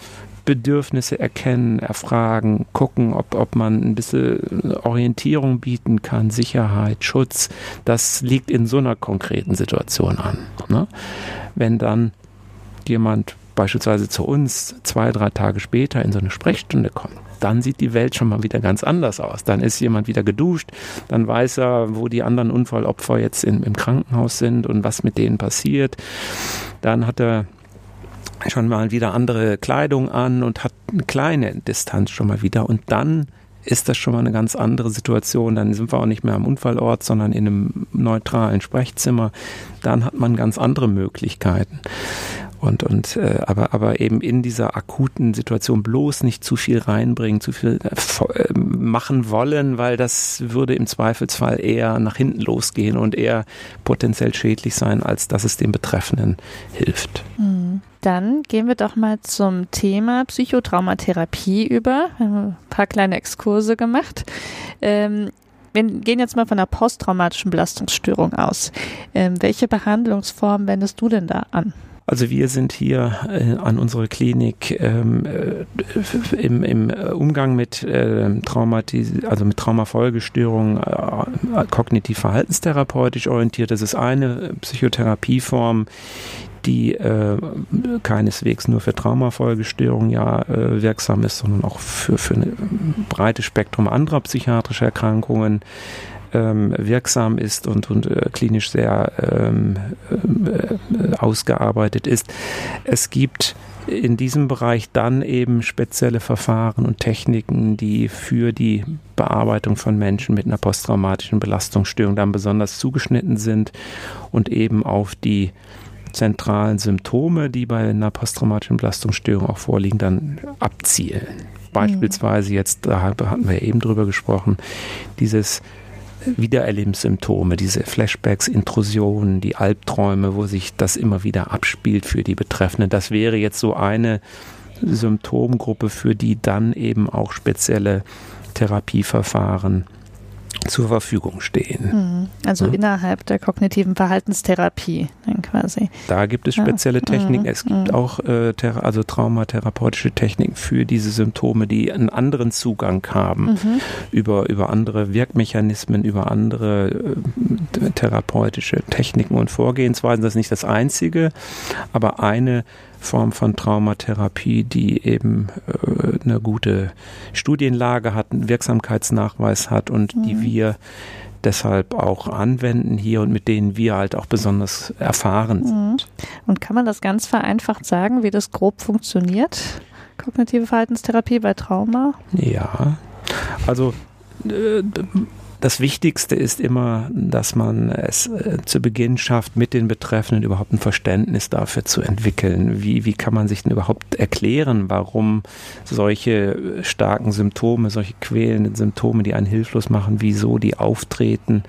Bedürfnisse erkennen, erfragen, gucken, ob man ein bisschen Orientierung bieten kann, Sicherheit, Schutz, das liegt in so einer konkreten Situation an. Ne? Wenn dann jemand beispielsweise zu uns 2-3 Tage später in so eine Sprechstunde kommt, dann sieht die Welt schon mal wieder ganz anders aus. Dann ist jemand wieder geduscht, dann weiß er, wo die anderen Unfallopfer jetzt im Krankenhaus sind und was mit denen passiert. Dann hat er schon mal wieder andere Kleidung an und hat eine kleine Distanz schon mal wieder und dann ist das schon mal eine ganz andere Situation. Dann sind wir auch nicht mehr am Unfallort, sondern in einem neutralen Sprechzimmer. Dann hat man ganz andere Möglichkeiten. Aber eben in dieser akuten Situation bloß nicht zu viel reinbringen, zu viel machen wollen, weil das würde im Zweifelsfall eher nach hinten losgehen und eher potenziell schädlich sein, als dass es dem Betreffenden hilft. Dann gehen wir doch mal zum Thema Psychotraumatherapie über. Wir haben ein paar kleine Exkurse gemacht. Wir gehen jetzt mal von einer posttraumatischen Belastungsstörung aus. Welche Behandlungsform wendest du denn da an? Also wir sind hier an unserer Klinik im Umgang mit mit Traumafolgestörungen kognitiv-verhaltenstherapeutisch orientiert. Das ist eine Psychotherapieform, die keineswegs nur für Traumafolgestörungen wirksam ist, sondern auch für ein breites Spektrum anderer psychiatrischer Erkrankungen wirksam ist und klinisch sehr ausgearbeitet ist. Es gibt in diesem Bereich dann eben spezielle Verfahren und Techniken, die für die Bearbeitung von Menschen mit einer posttraumatischen Belastungsstörung dann besonders zugeschnitten sind und eben auf die zentralen Symptome, die bei einer posttraumatischen Belastungsstörung auch vorliegen, dann abzielen. Beispielsweise jetzt, da hatten wir eben drüber gesprochen, dieses Wiedererlebenssymptome, diese Flashbacks, Intrusionen, die Albträume, wo sich das immer wieder abspielt für die Betreffenden. Das wäre jetzt so eine Symptomgruppe, für die dann eben auch spezielle Therapieverfahren zur Verfügung stehen. Also innerhalb der kognitiven Verhaltenstherapie dann quasi. Da gibt es spezielle Techniken. Es gibt auch traumatherapeutische Techniken für diese Symptome, die einen anderen Zugang haben, über andere Wirkmechanismen, über andere therapeutische Techniken und Vorgehensweisen. Das ist nicht das Einzige, aber eine Form von Traumatherapie, die eben eine gute Studienlage hat, einen Wirksamkeitsnachweis hat und die wir deshalb auch anwenden hier und mit denen wir halt auch besonders erfahren sind. Und kann man das ganz vereinfacht sagen, wie das grob funktioniert? Kognitive Verhaltenstherapie bei Trauma? Ja, also das Wichtigste ist immer, dass man es zu Beginn schafft, mit den Betreffenden überhaupt ein Verständnis dafür zu entwickeln. Wie kann man sich denn überhaupt erklären, warum solche starken Symptome, solche quälenden Symptome, die einen hilflos machen, wieso die auftreten,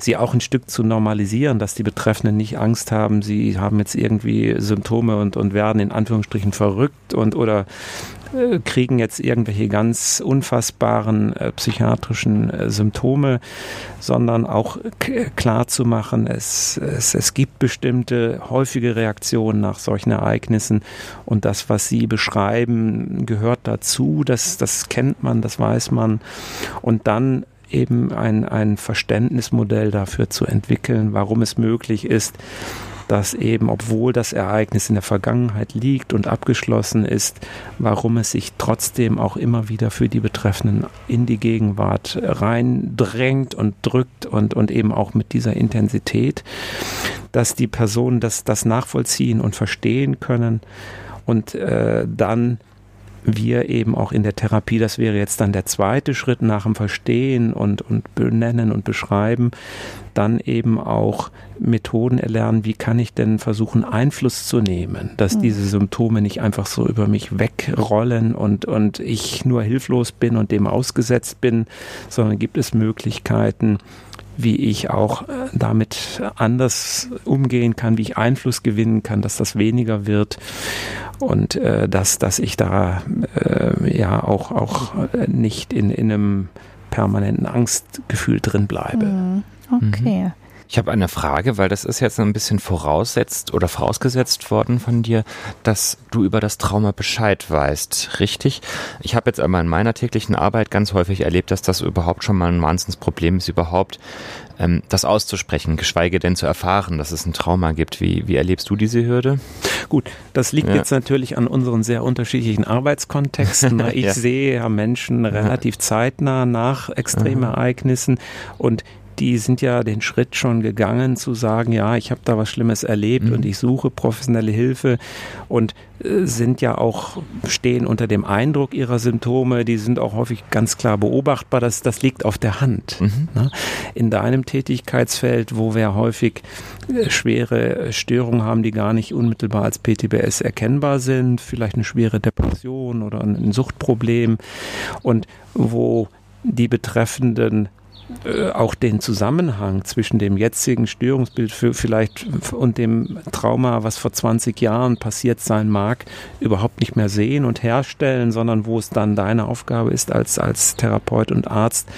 sie auch ein Stück zu normalisieren, dass die Betreffenden nicht Angst haben, sie haben jetzt irgendwie Symptome und werden in Anführungsstrichen verrückt oder kriegen jetzt irgendwelche ganz unfassbaren psychiatrischen Symptome, sondern auch klar zu machen, es gibt bestimmte häufige Reaktionen nach solchen Ereignissen und das, was Sie beschreiben, gehört dazu, das kennt man, das weiß man und dann eben ein Verständnismodell dafür zu entwickeln, warum es möglich ist, dass eben, obwohl das Ereignis in der Vergangenheit liegt und abgeschlossen ist, warum es sich trotzdem auch immer wieder für die Betreffenden in die Gegenwart reindrängt und drückt und eben auch mit dieser Intensität, dass die Personen das nachvollziehen und verstehen können und dann wir eben auch in der Therapie, das wäre jetzt dann der zweite Schritt nach dem Verstehen und Benennen und Beschreiben, dann eben auch Methoden erlernen, wie kann ich denn versuchen, Einfluss zu nehmen, dass diese Symptome nicht einfach so über mich wegrollen und ich nur hilflos bin und dem ausgesetzt bin, sondern gibt es Möglichkeiten, wie ich auch damit anders umgehen kann, wie ich Einfluss gewinnen kann, dass das weniger wird und dass ich da ja auch nicht in einem permanenten Angstgefühl drin bleibe. Okay. Ich habe eine Frage, weil das ist jetzt ein bisschen vorausgesetzt worden von dir, dass du über das Trauma Bescheid weißt, richtig? Ich habe jetzt aber in meiner täglichen Arbeit ganz häufig erlebt, dass das überhaupt schon mal ein Wahnsinnsproblem ist, überhaupt das auszusprechen, geschweige denn zu erfahren, dass es ein Trauma gibt. Wie erlebst du diese Hürde? Gut, das liegt jetzt natürlich an unseren sehr unterschiedlichen Arbeitskontexten. Ich sehe ja Menschen relativ zeitnah nach Extremereignissen und die sind ja den Schritt schon gegangen, zu sagen, ja, ich habe da was Schlimmes erlebt und ich suche professionelle Hilfe und sind ja auch, stehen unter dem Eindruck ihrer Symptome, die sind auch häufig ganz klar beobachtbar, das liegt auf der Hand. Ne? In deinem Tätigkeitsfeld, wo wir häufig schwere Störungen haben, die gar nicht unmittelbar als PTBS erkennbar sind, vielleicht eine schwere Depression oder ein Suchtproblem und wo die Betreffenden auch den Zusammenhang zwischen dem jetzigen Störungsbild vielleicht und dem Trauma, was vor 20 Jahren passiert sein mag, überhaupt nicht mehr sehen und herstellen, sondern wo es dann deine Aufgabe ist, als Therapeut und Arzt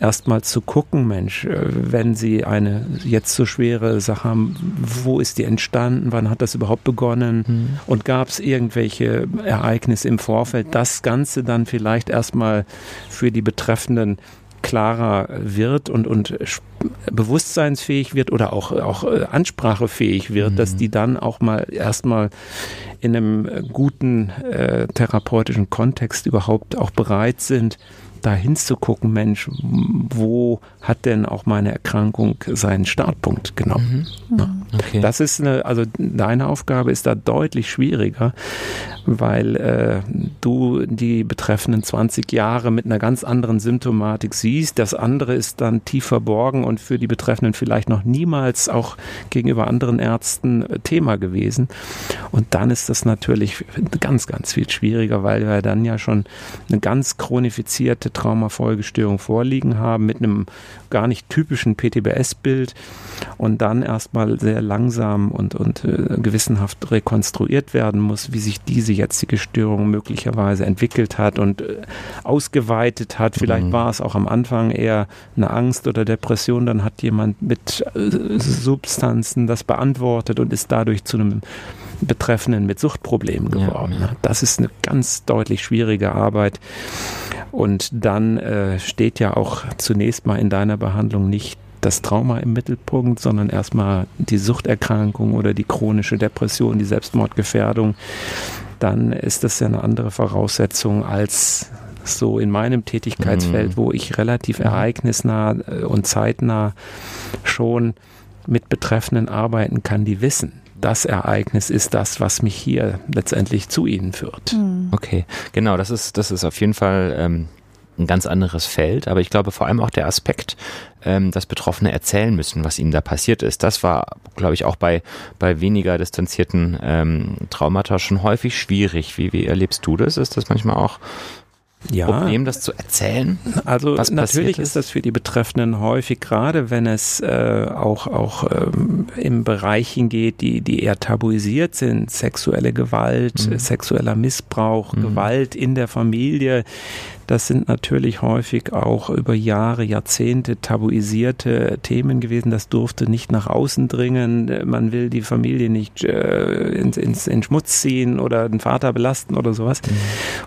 erstmal zu gucken, Mensch, wenn Sie eine jetzt so schwere Sache haben, wo ist die entstanden, wann hat das überhaupt begonnen und gab es irgendwelche Ereignisse im Vorfeld, das Ganze dann vielleicht erstmal für die Betreffenden klarer wird und bewusstseinsfähig wird oder auch ansprachefähig wird, dass die dann auch mal erstmal in einem guten therapeutischen Kontext überhaupt auch bereit sind, da hinzugucken, Mensch, wo hat denn auch meine Erkrankung seinen Startpunkt genommen? Okay. Das ist also deine Aufgabe ist da deutlich schwieriger, weil du die betreffenden 20 Jahre mit einer ganz anderen Symptomatik siehst. Das andere ist dann tief verborgen und für die Betreffenden vielleicht noch niemals auch gegenüber anderen Ärzten Thema gewesen. Und dann ist das natürlich ganz, ganz viel schwieriger, weil wir dann ja schon eine ganz chronifizierte Traumafolgestörung vorliegen haben mit einem gar nicht typischen PTBS-Bild und dann erstmal sehr langsam und gewissenhaft rekonstruiert werden muss, wie sich diese jetzige Störung möglicherweise entwickelt hat und ausgeweitet hat. Vielleicht war es auch am Anfang eher eine Angst oder Depression, dann hat jemand mit Substanzen das beantwortet und ist dadurch zu einem Betreffenden mit Suchtproblemen geworden. Ja. Das ist eine ganz deutlich schwierige Arbeit. Und dann steht ja auch zunächst mal in deiner Behandlung nicht das Trauma im Mittelpunkt, sondern erstmal die Suchterkrankung oder die chronische Depression, die Selbstmordgefährdung, dann ist das ja eine andere Voraussetzung als so in meinem Tätigkeitsfeld, wo ich relativ ereignisnah und zeitnah schon mit Betreffenden arbeiten kann, die wissen, das Ereignis ist das, was mich hier letztendlich zu ihnen führt. Okay, genau, das ist auf jeden Fall ein ganz anderes Feld, aber ich glaube vor allem auch der Aspekt, dass Betroffene erzählen müssen, was ihnen da passiert ist. Das war, glaube ich, auch bei weniger distanzierten Traumata schon häufig schwierig. Wie erlebst du das? Ist das manchmal auch ja, Problem, das zu erzählen? Also natürlich ist das für die Betreffenden häufig, gerade wenn es auch im Bereich hingeht, die eher tabuisiert sind, sexuelle Gewalt, sexueller Missbrauch, Gewalt in der Familie, das sind natürlich häufig auch über Jahre, Jahrzehnte tabuisierte Themen gewesen. Das durfte nicht nach außen dringen. Man will die Familie nicht in Schmutz ziehen oder den Vater belasten oder sowas.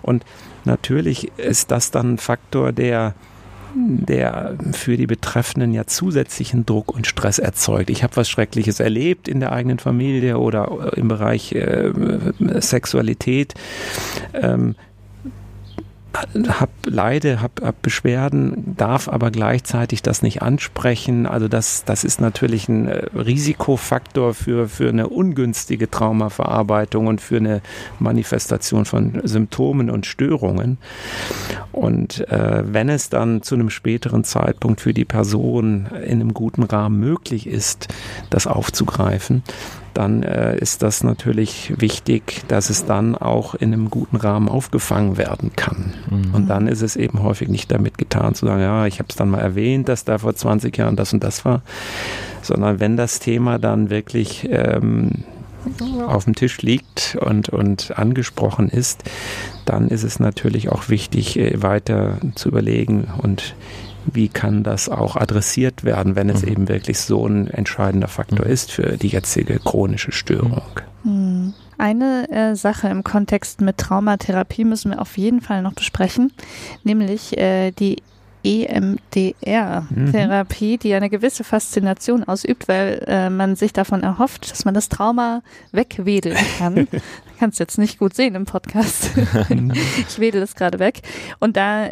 Und natürlich ist das dann ein Faktor, der für die Betreffenden ja zusätzlichen Druck und Stress erzeugt. Ich habe was Schreckliches erlebt in der eigenen Familie oder im Bereich Sexualität. Hab Beschwerden, darf aber gleichzeitig das nicht ansprechen. Also das ist natürlich ein Risikofaktor für eine ungünstige Traumaverarbeitung und für eine Manifestation von Symptomen und Störungen. Und wenn es dann zu einem späteren Zeitpunkt für die Person in einem guten Rahmen möglich ist, das aufzugreifen, dann ist das natürlich wichtig, dass es dann auch in einem guten Rahmen aufgefangen werden kann. Und dann ist es eben häufig nicht damit getan, zu sagen, ja, ich habe es dann mal erwähnt, dass da vor 20 Jahren das und das war, sondern wenn das Thema dann wirklich auf dem Tisch liegt und angesprochen ist, dann ist es natürlich auch wichtig, weiter zu überlegen und wie kann das auch adressiert werden, wenn es eben wirklich so ein entscheidender Faktor ist für die jetzige chronische Störung. Eine Sache im Kontext mit Traumatherapie müssen wir auf jeden Fall noch besprechen, nämlich die EMDR-Therapie, die eine gewisse Faszination ausübt, weil man sich davon erhofft, dass man das Trauma wegwedeln kann. Kannst jetzt nicht gut sehen im Podcast. Ich wedel es gerade weg. Und da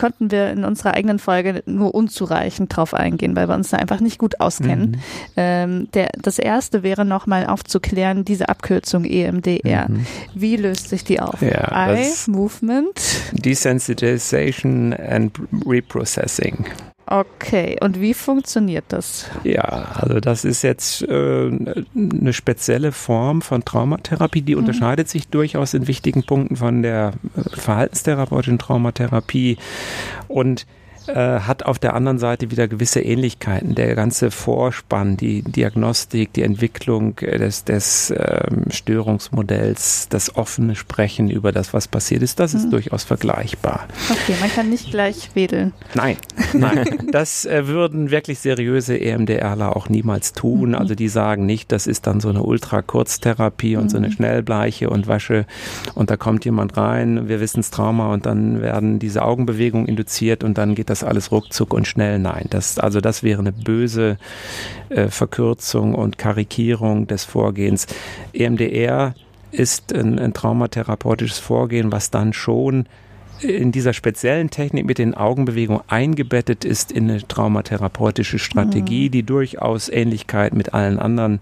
konnten wir in unserer eigenen Folge nur unzureichend drauf eingehen, weil wir uns da einfach nicht gut auskennen. Das erste wäre nochmal aufzuklären, diese Abkürzung EMDR. Wie löst sich die auf? Ja, Eye Movement. Desensitization and Reprocessing. Okay, und wie funktioniert das? Ja, also das ist jetzt eine spezielle Form von Traumatherapie, die unterscheidet sich durchaus in wichtigen Punkten von der verhaltenstherapeutischen Traumatherapie und hat auf der anderen Seite wieder gewisse Ähnlichkeiten. Der ganze Vorspann, die Diagnostik, die Entwicklung des Störungsmodells, das offene Sprechen über das, was passiert ist, das ist durchaus vergleichbar. Okay, man kann nicht gleich wedeln. Nein. Das würden wirklich seriöse EMDRler auch niemals tun. Also die sagen nicht, das ist dann so eine Ultrakurztherapie und so eine Schnellbleiche und Wasche und da kommt jemand rein, wir wissen das Trauma und dann werden diese Augenbewegungen induziert und dann geht das alles ruckzuck und schnell. Nein, das wäre eine böse Verkürzung und Karikierung des Vorgehens. EMDR ist ein traumatherapeutisches Vorgehen, was dann schon in dieser speziellen Technik mit den Augenbewegungen eingebettet ist in eine traumatherapeutische Strategie, die durchaus Ähnlichkeit mit allen anderen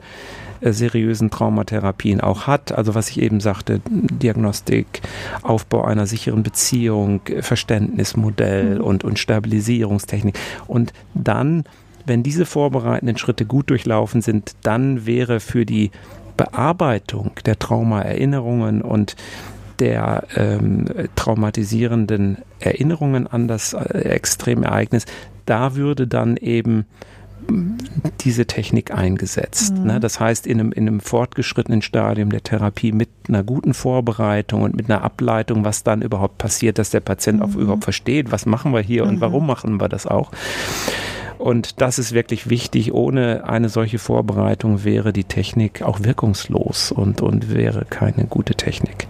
seriösen Traumatherapien auch hat. Also was ich eben sagte, Diagnostik, Aufbau einer sicheren Beziehung, Verständnismodell und Stabilisierungstechnik. Und dann, wenn diese vorbereitenden Schritte gut durchlaufen sind, dann wäre für die Bearbeitung der Traumaerinnerungen und der traumatisierenden Erinnerungen an das Extremereignis, da würde dann eben diese Technik eingesetzt. Ne? Das heißt, in einem fortgeschrittenen Stadium der Therapie mit einer guten Vorbereitung und mit einer Ableitung, was dann überhaupt passiert, dass der Patient auch überhaupt versteht, was machen wir hier und warum machen wir das auch. Und das ist wirklich wichtig. Ohne eine solche Vorbereitung wäre die Technik auch wirkungslos und wäre keine gute Technik.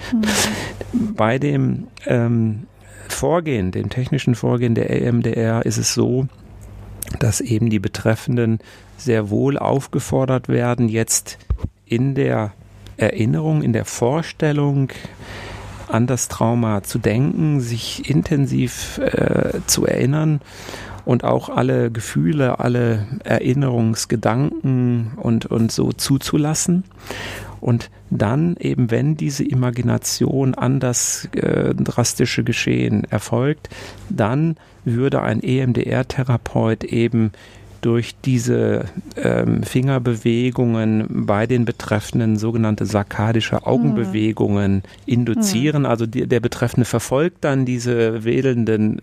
Bei dem dem technischen Vorgehen der EMDR ist es so, dass eben die Betreffenden sehr wohl aufgefordert werden, jetzt in der Erinnerung, in der Vorstellung an das Trauma zu denken, sich intensiv zu erinnern und auch alle Gefühle, alle Erinnerungsgedanken und so zuzulassen. Und dann eben, wenn diese Imagination an das drastische Geschehen erfolgt, dann würde ein EMDR-Therapeut eben durch diese Fingerbewegungen bei den Betreffenden sogenannte sakkadische Augenbewegungen induzieren. Also der Betreffende verfolgt dann diese wedelnden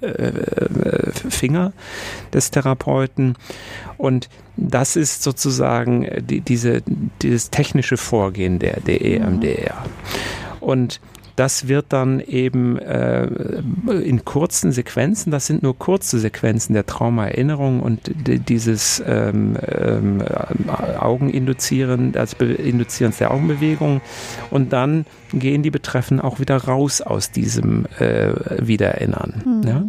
Finger des Therapeuten. Und das ist sozusagen dieses technische Vorgehen der EMDR. Und das wird dann eben in kurzen Sequenzen, das sind nur kurze Sequenzen der Traumaerinnerung und dieses Augeninduzieren, also Induzierens der Augenbewegung, und dann gehen die Betreffenden auch wieder raus aus diesem Wiedererinnern. Mhm. Ja?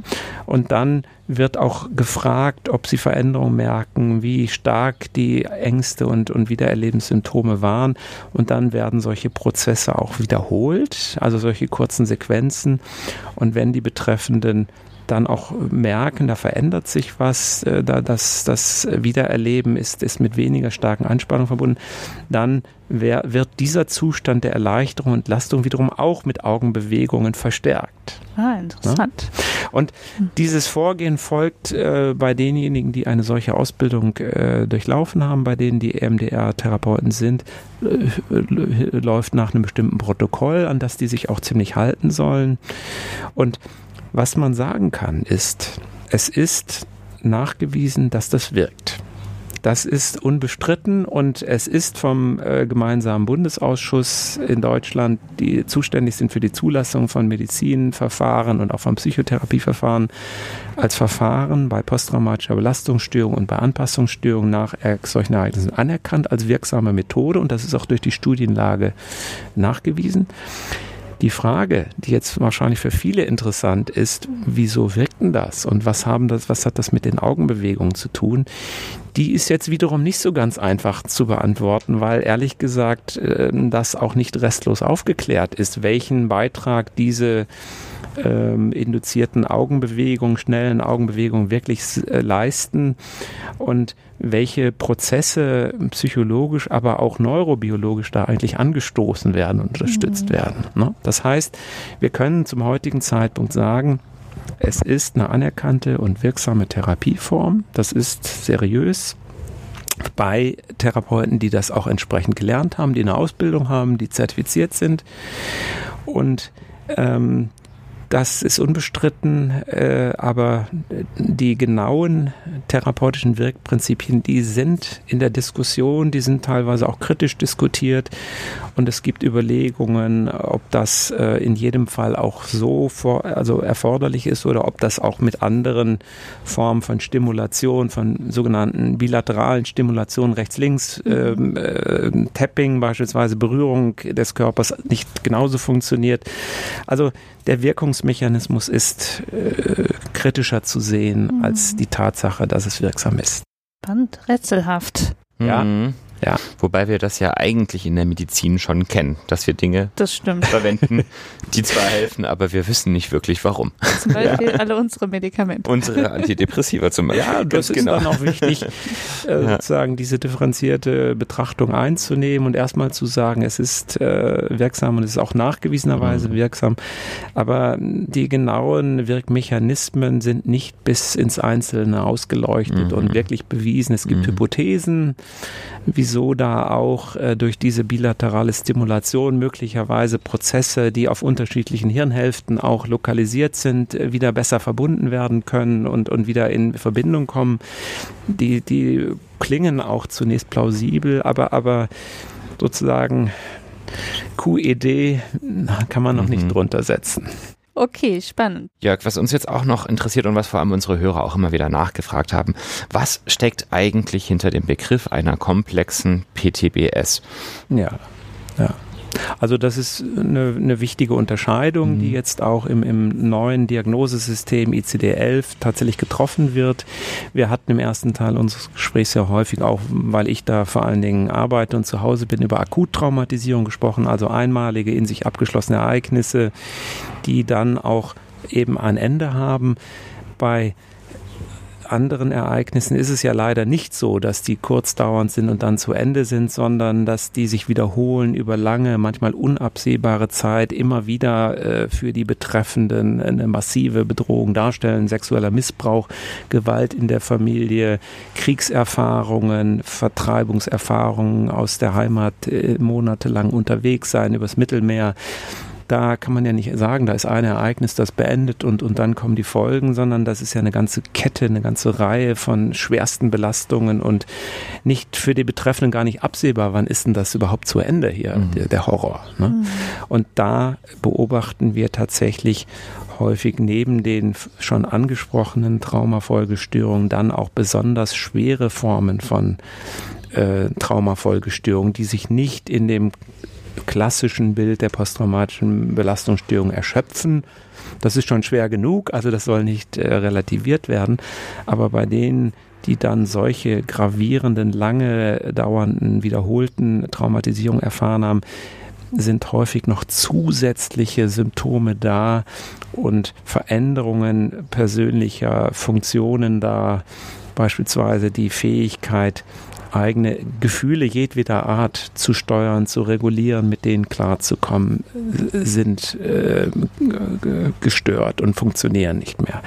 Und dann wird auch gefragt, ob sie Veränderungen merken, wie stark die Ängste und Wiedererlebenssymptome waren. Und dann werden solche Prozesse auch wiederholt, also solche kurzen Sequenzen. Und wenn die Betreffenden dann auch merken, da verändert sich was, da das Wiedererleben ist mit weniger starken Anspannungen verbunden, dann wird dieser Zustand der Erleichterung und Entlastung wiederum auch mit Augenbewegungen verstärkt. Ah, interessant. Ja? Und dieses Vorgehen folgt bei denjenigen, die eine solche Ausbildung durchlaufen haben, bei denen die EMDR-Therapeuten sind, läuft nach einem bestimmten Protokoll, an das die sich auch ziemlich halten sollen. Und was man sagen kann, ist, es ist nachgewiesen, dass das wirkt. Das ist unbestritten und es ist vom gemeinsamen Bundesausschuss in Deutschland, die zuständig sind für die Zulassung von Medizinverfahren und auch von Psychotherapieverfahren, als Verfahren bei posttraumatischer Belastungsstörung und bei Anpassungsstörung nach solchen Ereignissen anerkannt als wirksame Methode, und das ist auch durch die Studienlage nachgewiesen. Die Frage, die jetzt wahrscheinlich für viele interessant ist, wieso wirkt denn das und was hat das mit den Augenbewegungen zu tun, die ist jetzt wiederum nicht so ganz einfach zu beantworten, weil ehrlich gesagt das auch nicht restlos aufgeklärt ist, welchen Beitrag diese induzierten Augenbewegungen, schnellen Augenbewegungen wirklich leisten und welche Prozesse psychologisch, aber auch neurobiologisch da eigentlich angestoßen werden und unterstützt werden. Ne? Das heißt, wir können zum heutigen Zeitpunkt sagen, es ist eine anerkannte und wirksame Therapieform. Das ist seriös bei Therapeuten, die das auch entsprechend gelernt haben, die eine Ausbildung haben, die zertifiziert sind. Und das ist unbestritten, aber die genauen therapeutischen Wirkprinzipien, die sind in der Diskussion, die sind teilweise auch kritisch diskutiert, und es gibt Überlegungen, ob das in jedem Fall auch so erforderlich ist oder ob das auch mit anderen Formen von Stimulation, von sogenannten bilateralen Stimulationen rechts-links, Tapping beispielsweise, Berührung des Körpers, nicht genauso funktioniert. Also der Wirkungsmechanismus ist kritischer zu sehen als die Tatsache, dass es wirksam ist. Spannend, rätselhaft. Ja. Ja. Wobei wir das ja eigentlich in der Medizin schon kennen, dass wir Dinge verwenden, die zwar helfen, aber wir wissen nicht wirklich warum. Zum Beispiel alle unsere Medikamente. Unsere Antidepressiva zum Beispiel. Ja, das ist genau. Dann auch wichtig, sozusagen diese differenzierte Betrachtung einzunehmen und erstmal zu sagen, es ist wirksam und es ist auch nachgewiesenerweise wirksam, aber die genauen Wirkmechanismen sind nicht bis ins Einzelne ausgeleuchtet und wirklich bewiesen. Es gibt Hypothesen, wieso da auch durch diese bilaterale Stimulation möglicherweise Prozesse, die auf unterschiedlichen Hirnhälften auch lokalisiert sind, wieder besser verbunden werden können und wieder in Verbindung kommen. Die klingen auch zunächst plausibel, aber sozusagen QED kann man noch nicht drunter setzen. Okay, spannend. Jörg, was uns jetzt auch noch interessiert und was vor allem unsere Hörer auch immer wieder nachgefragt haben, was steckt eigentlich hinter dem Begriff einer komplexen PTBS? Ja, Also das ist eine wichtige Unterscheidung, die jetzt auch im neuen Diagnosesystem ICD-11 tatsächlich getroffen wird. Wir hatten im ersten Teil unseres Gesprächs sehr häufig auch, weil ich da vor allen Dingen arbeite und zu Hause bin, über Akuttraumatisierung gesprochen, also einmalige, in sich abgeschlossene Ereignisse, die dann auch eben ein Ende haben. Bei anderen Ereignissen ist es ja leider nicht so, dass die kurzdauernd sind und dann zu Ende sind, sondern dass die sich wiederholen über lange, manchmal unabsehbare Zeit, immer wieder für die Betreffenden eine massive Bedrohung darstellen. Sexueller Missbrauch, Gewalt in der Familie, Kriegserfahrungen, Vertreibungserfahrungen aus der Heimat, monatelang unterwegs sein, übers Mittelmeer. Da kann man ja nicht sagen, da ist ein Ereignis, das beendet und dann kommen die Folgen, sondern das ist ja eine ganze Kette, eine ganze Reihe von schwersten Belastungen und nicht für die Betreffenden gar nicht absehbar, wann ist denn das überhaupt zu Ende hier, der Horror. Ne? Und da beobachten wir tatsächlich häufig neben den schon angesprochenen Traumafolgestörungen dann auch besonders schwere Formen von Traumafolgestörungen, die sich nicht in dem klassischen Bild der posttraumatischen Belastungsstörung erschöpfen. Das ist schon schwer genug, also das soll nicht relativiert werden, aber bei denen, die dann solche gravierenden, lange dauernden, wiederholten Traumatisierungen erfahren haben, sind häufig noch zusätzliche Symptome da und Veränderungen persönlicher Funktionen da, beispielsweise die Fähigkeit, eigene Gefühle jedweder Art zu steuern, zu regulieren, mit denen klarzukommen, sind gestört und funktionieren nicht mehr.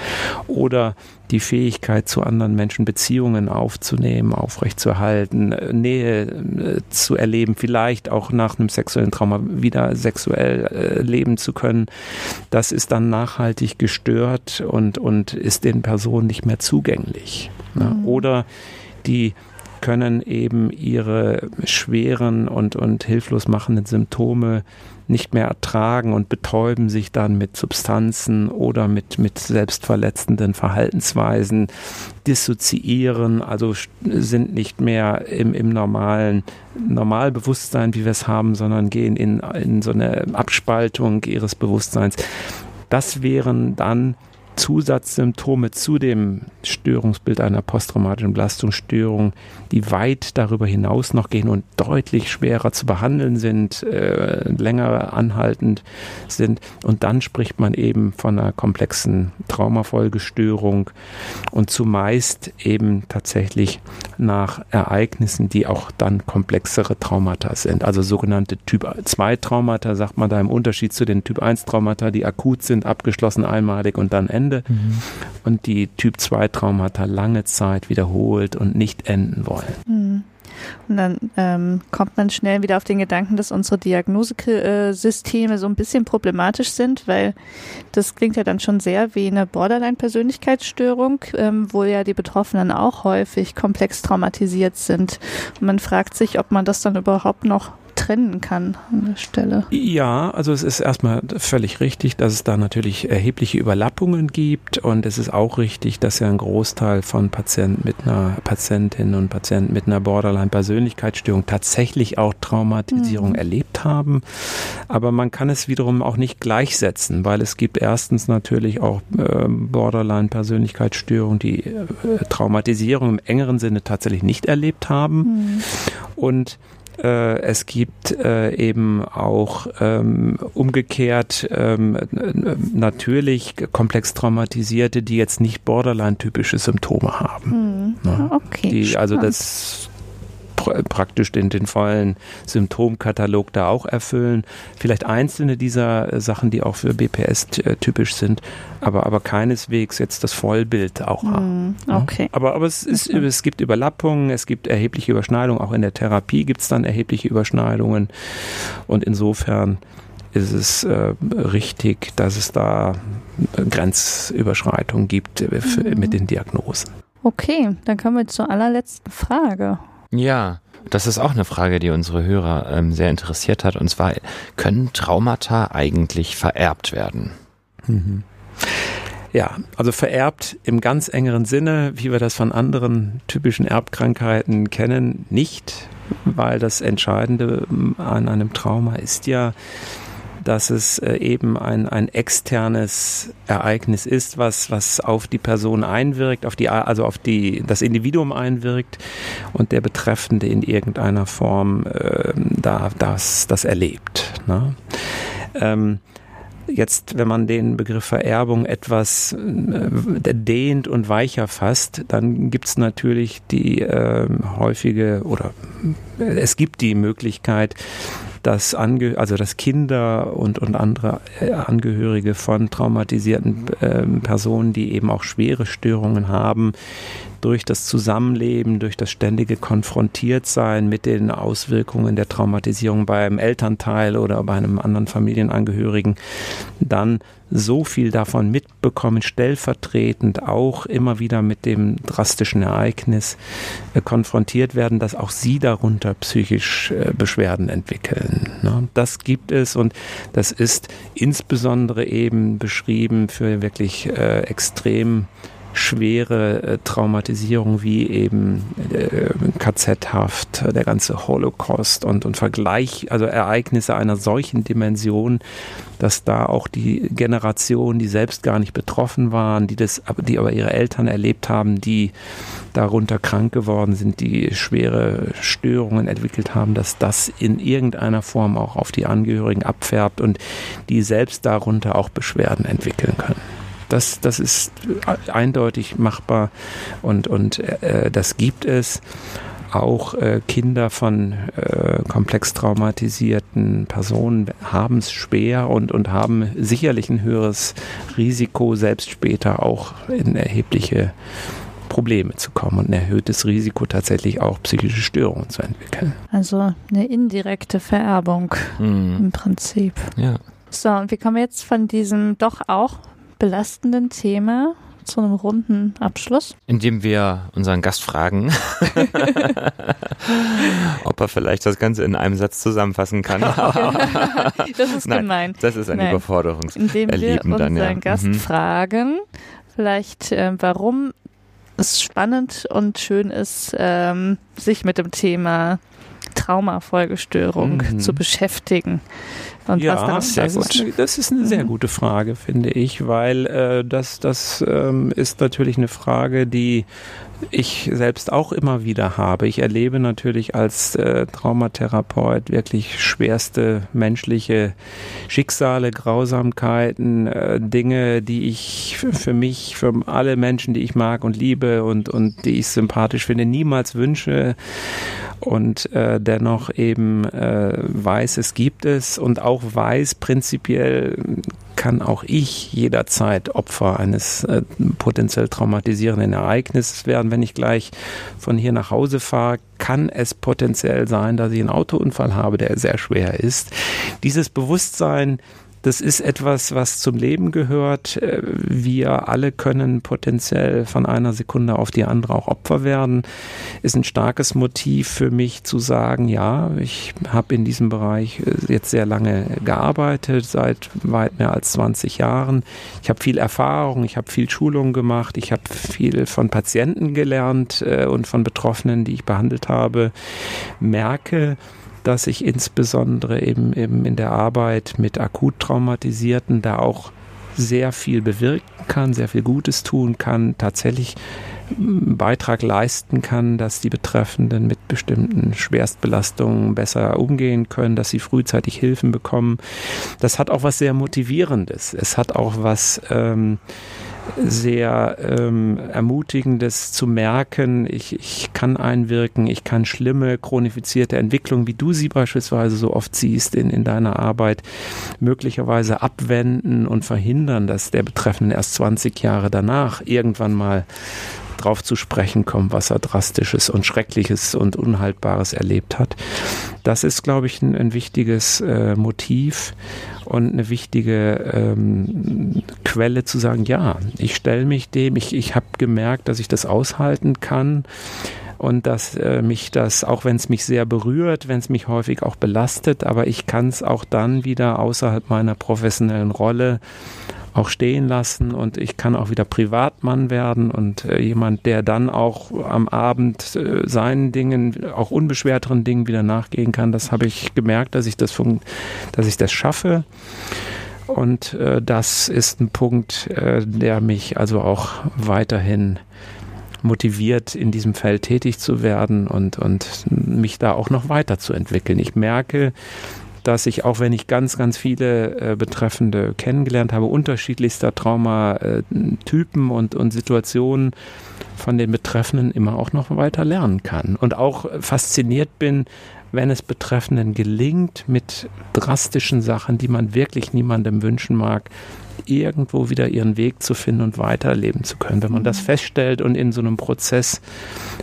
Oder die Fähigkeit, zu anderen Menschen Beziehungen aufzunehmen, aufrechtzuerhalten, Nähe zu erleben, vielleicht auch nach einem sexuellen Trauma wieder sexuell leben zu können, das ist dann nachhaltig gestört und ist den Personen nicht mehr zugänglich. Ne? Oder die können eben ihre schweren und hilflos machenden Symptome nicht mehr ertragen und betäuben sich dann mit Substanzen oder mit selbstverletzenden Verhaltensweisen, dissoziieren, also sind nicht mehr im normalen Normalbewusstsein, wie wir es haben, sondern gehen in so eine Abspaltung ihres Bewusstseins. Das wären dann Zusatzsymptome zu dem Störungsbild einer posttraumatischen Belastungsstörung, die weit darüber hinaus noch gehen und deutlich schwerer zu behandeln sind, länger anhaltend sind. Und dann spricht man eben von einer komplexen Traumafolgestörung und zumeist eben tatsächlich nach Ereignissen, die auch dann komplexere Traumata sind. Also sogenannte Typ-2-Traumata, sagt man da im Unterschied zu den Typ-1-Traumata, die akut sind, abgeschlossen, einmalig und dann Ende. Und die Typ-2-Traumata lange Zeit wiederholt und nicht enden wollen. Und dann kommt man schnell wieder auf den Gedanken, dass unsere Diagnosesysteme so ein bisschen problematisch sind, weil das klingt ja dann schon sehr wie eine Borderline-Persönlichkeitsstörung, wo ja die Betroffenen auch häufig komplex traumatisiert sind. Und man fragt sich, ob man das dann überhaupt noch trennen kann an der Stelle. Ja, also es ist erstmal völlig richtig, dass es da natürlich erhebliche Überlappungen gibt und es ist auch richtig, dass ja ein Großteil von Patientinnen und Patienten mit einer Borderline-Persönlichkeitsstörung tatsächlich auch Traumatisierung erlebt haben, aber man kann es wiederum auch nicht gleichsetzen, weil es gibt erstens natürlich auch Borderline-Persönlichkeitsstörungen, die Traumatisierung im engeren Sinne tatsächlich nicht erlebt haben und es gibt eben auch umgekehrt natürlich komplex Traumatisierte, die jetzt nicht borderline-typische Symptome haben. Okay, die, also das praktisch den vollen Symptomkatalog da auch erfüllen. Vielleicht einzelne dieser Sachen, die auch für BPS typisch sind, aber keineswegs jetzt das Vollbild auch haben. Okay. Aber es gibt Überlappungen, es gibt erhebliche Überschneidungen, auch in der Therapie gibt es dann erhebliche Überschneidungen und insofern ist es richtig, dass es da Grenzüberschreitungen gibt mit den Diagnosen. Okay, dann kommen wir zur allerletzten Frage. Ja, das ist auch eine Frage, die unsere Hörer sehr interessiert hat. Und zwar, können Traumata eigentlich vererbt werden? Ja, also vererbt im ganz engeren Sinne, wie wir das von anderen typischen Erbkrankheiten kennen, nicht, weil das Entscheidende an einem Trauma ist ja, dass es eben ein externes Ereignis ist, was auf die Person einwirkt, das Individuum einwirkt und der Betreffende in irgendeiner Form das erlebt. Ne? Jetzt, wenn man den Begriff Vererbung etwas dehnt und weicher fasst, dann gibt es natürlich es gibt die Möglichkeit, dass Kinder und andere Angehörige von traumatisierten Personen, die eben auch schwere Störungen haben, durch das Zusammenleben, durch das ständige Konfrontiertsein mit den Auswirkungen der Traumatisierung beim Elternteil oder bei einem anderen Familienangehörigen, dann so viel davon mitbekommen, stellvertretend auch immer wieder mit dem drastischen Ereignis konfrontiert werden, dass auch sie darunter psychisch Beschwerden entwickeln. Ne? Das gibt es und das ist insbesondere eben beschrieben für wirklich extrem schwere Traumatisierung wie eben KZ-Haft, der ganze Holocaust und Vergleich, also Ereignisse einer solchen Dimension, dass da auch die Generationen, die selbst gar nicht betroffen waren, die aber ihre Eltern erlebt haben, die darunter krank geworden sind, die schwere Störungen entwickelt haben, dass das in irgendeiner Form auch auf die Angehörigen abfärbt und die selbst darunter auch Beschwerden entwickeln können. Das ist eindeutig machbar und das gibt es. Auch Kinder von komplex traumatisierten Personen haben es schwer und haben sicherlich ein höheres Risiko, selbst später auch in erhebliche Probleme zu kommen und ein erhöhtes Risiko, tatsächlich auch psychische Störungen zu entwickeln. Also eine indirekte Vererbung im Prinzip. Ja. So, und wir kommen jetzt von diesem doch auch belastenden Thema zu einem runden Abschluss. Indem wir unseren Gast fragen, ob er vielleicht das Ganze in einem Satz zusammenfassen kann. Das ist gemein. Das ist eine Überforderung. Indem wir unseren Gast fragen, vielleicht warum es spannend und schön ist, sich mit dem Thema Traumafolgestörung zu beschäftigen. Und ja, das ist eine sehr gute Frage, finde ich, weil das ist natürlich eine Frage, die ich selbst auch immer wieder habe. Ich erlebe natürlich als Traumatherapeut wirklich schwerste menschliche Schicksale, Grausamkeiten, Dinge, die ich für alle Menschen, die ich mag und liebe und die ich sympathisch finde, niemals wünsche und dennoch eben weiß, es gibt es und auch weiß, prinzipiell kann auch ich jederzeit Opfer eines potenziell traumatisierenden Ereignisses werden. Wenn ich gleich von hier nach Hause fahre, kann es potenziell sein, dass ich einen Autounfall habe, der sehr schwer ist. Dieses Bewusstsein, das ist etwas, was zum Leben gehört. Wir alle können potenziell von einer Sekunde auf die andere auch Opfer werden. Ist ein starkes Motiv für mich zu sagen, ja, ich habe in diesem Bereich jetzt sehr lange gearbeitet, seit weit mehr als 20 Jahren. Ich habe viel Erfahrung, ich habe viel Schulung gemacht, ich habe viel von Patienten gelernt und von Betroffenen, die ich behandelt habe, merke, dass ich insbesondere eben in der Arbeit mit akut Traumatisierten da auch sehr viel bewirken kann, sehr viel Gutes tun kann, tatsächlich einen Beitrag leisten kann, dass die Betreffenden mit bestimmten Schwerstbelastungen besser umgehen können, dass sie frühzeitig Hilfen bekommen. Das hat auch was sehr Motivierendes. Es hat auch was sehr Ermutigendes zu merken, ich kann einwirken, ich kann schlimme, chronifizierte Entwicklungen, wie du sie beispielsweise so oft siehst in deiner Arbeit, möglicherweise abwenden und verhindern, dass der Betreffende erst 20 Jahre danach irgendwann mal drauf zu sprechen kommt, was er Drastisches und Schreckliches und Unhaltbares erlebt hat. Das ist, glaube ich, ein wichtiges Motiv und eine wichtige Quelle zu sagen, ja, ich stelle mich dem, ich habe gemerkt, dass ich das aushalten kann und dass mich das, auch wenn es mich sehr berührt, wenn es mich häufig auch belastet, aber ich kann es auch dann wieder außerhalb meiner professionellen Rolle auch stehen lassen und ich kann auch wieder Privatmann werden und jemand, der dann auch am Abend seinen Dingen, auch unbeschwerteren Dingen wieder nachgehen kann. Das habe ich gemerkt, dass ich das schaffe. Und das ist ein Punkt, der mich also auch weiterhin motiviert, in diesem Feld tätig zu werden und mich da auch noch weiterzuentwickeln. Ich merke, dass ich, auch wenn ich ganz, ganz viele Betreffende kennengelernt habe, unterschiedlichster Traumatypen und Situationen von den Betreffenden immer auch noch weiter lernen kann. Und auch fasziniert bin, wenn es Betreffenden gelingt, mit drastischen Sachen, die man wirklich niemandem wünschen mag, irgendwo wieder ihren Weg zu finden und weiterleben zu können. Wenn man das feststellt und in so einem Prozess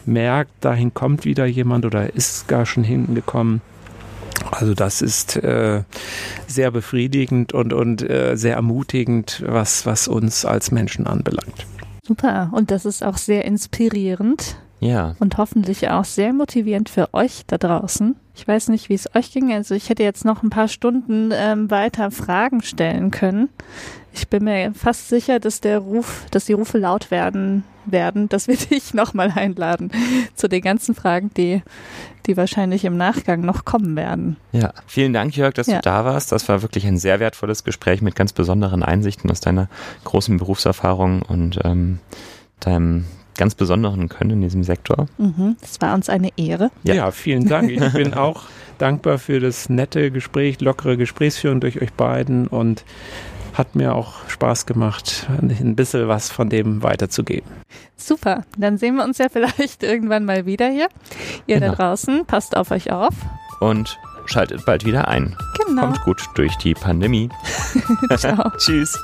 merkt, dahin kommt wieder jemand oder ist gar schon hingekommen. Also das ist sehr befriedigend und sehr ermutigend, was uns als Menschen anbelangt. Super, und das ist auch sehr inspirierend. Ja. Und hoffentlich auch sehr motivierend für euch da draußen. Ich weiß nicht, wie es euch ging. Also ich hätte jetzt noch ein paar Stunden weiter Fragen stellen können. Ich bin mir fast sicher, dass die Rufe laut werden, dass wir dich nochmal einladen zu den ganzen Fragen, die wahrscheinlich im Nachgang noch kommen werden. Ja, vielen Dank, Jörg, dass du da warst. Das war wirklich ein sehr wertvolles Gespräch mit ganz besonderen Einsichten aus deiner großen Berufserfahrung und deinem ganz besonderen Können in diesem Sektor. Das war uns eine Ehre. Ja, vielen Dank. Ich bin auch dankbar für das nette Gespräch, lockere Gesprächsführung durch euch beiden und hat mir auch Spaß gemacht, ein bisschen was von dem weiterzugeben. Super, dann sehen wir uns ja vielleicht irgendwann mal wieder hier. Da draußen, passt auf euch auf. Und schaltet bald wieder ein. Genau. Kommt gut durch die Pandemie. Ciao. Tschüss.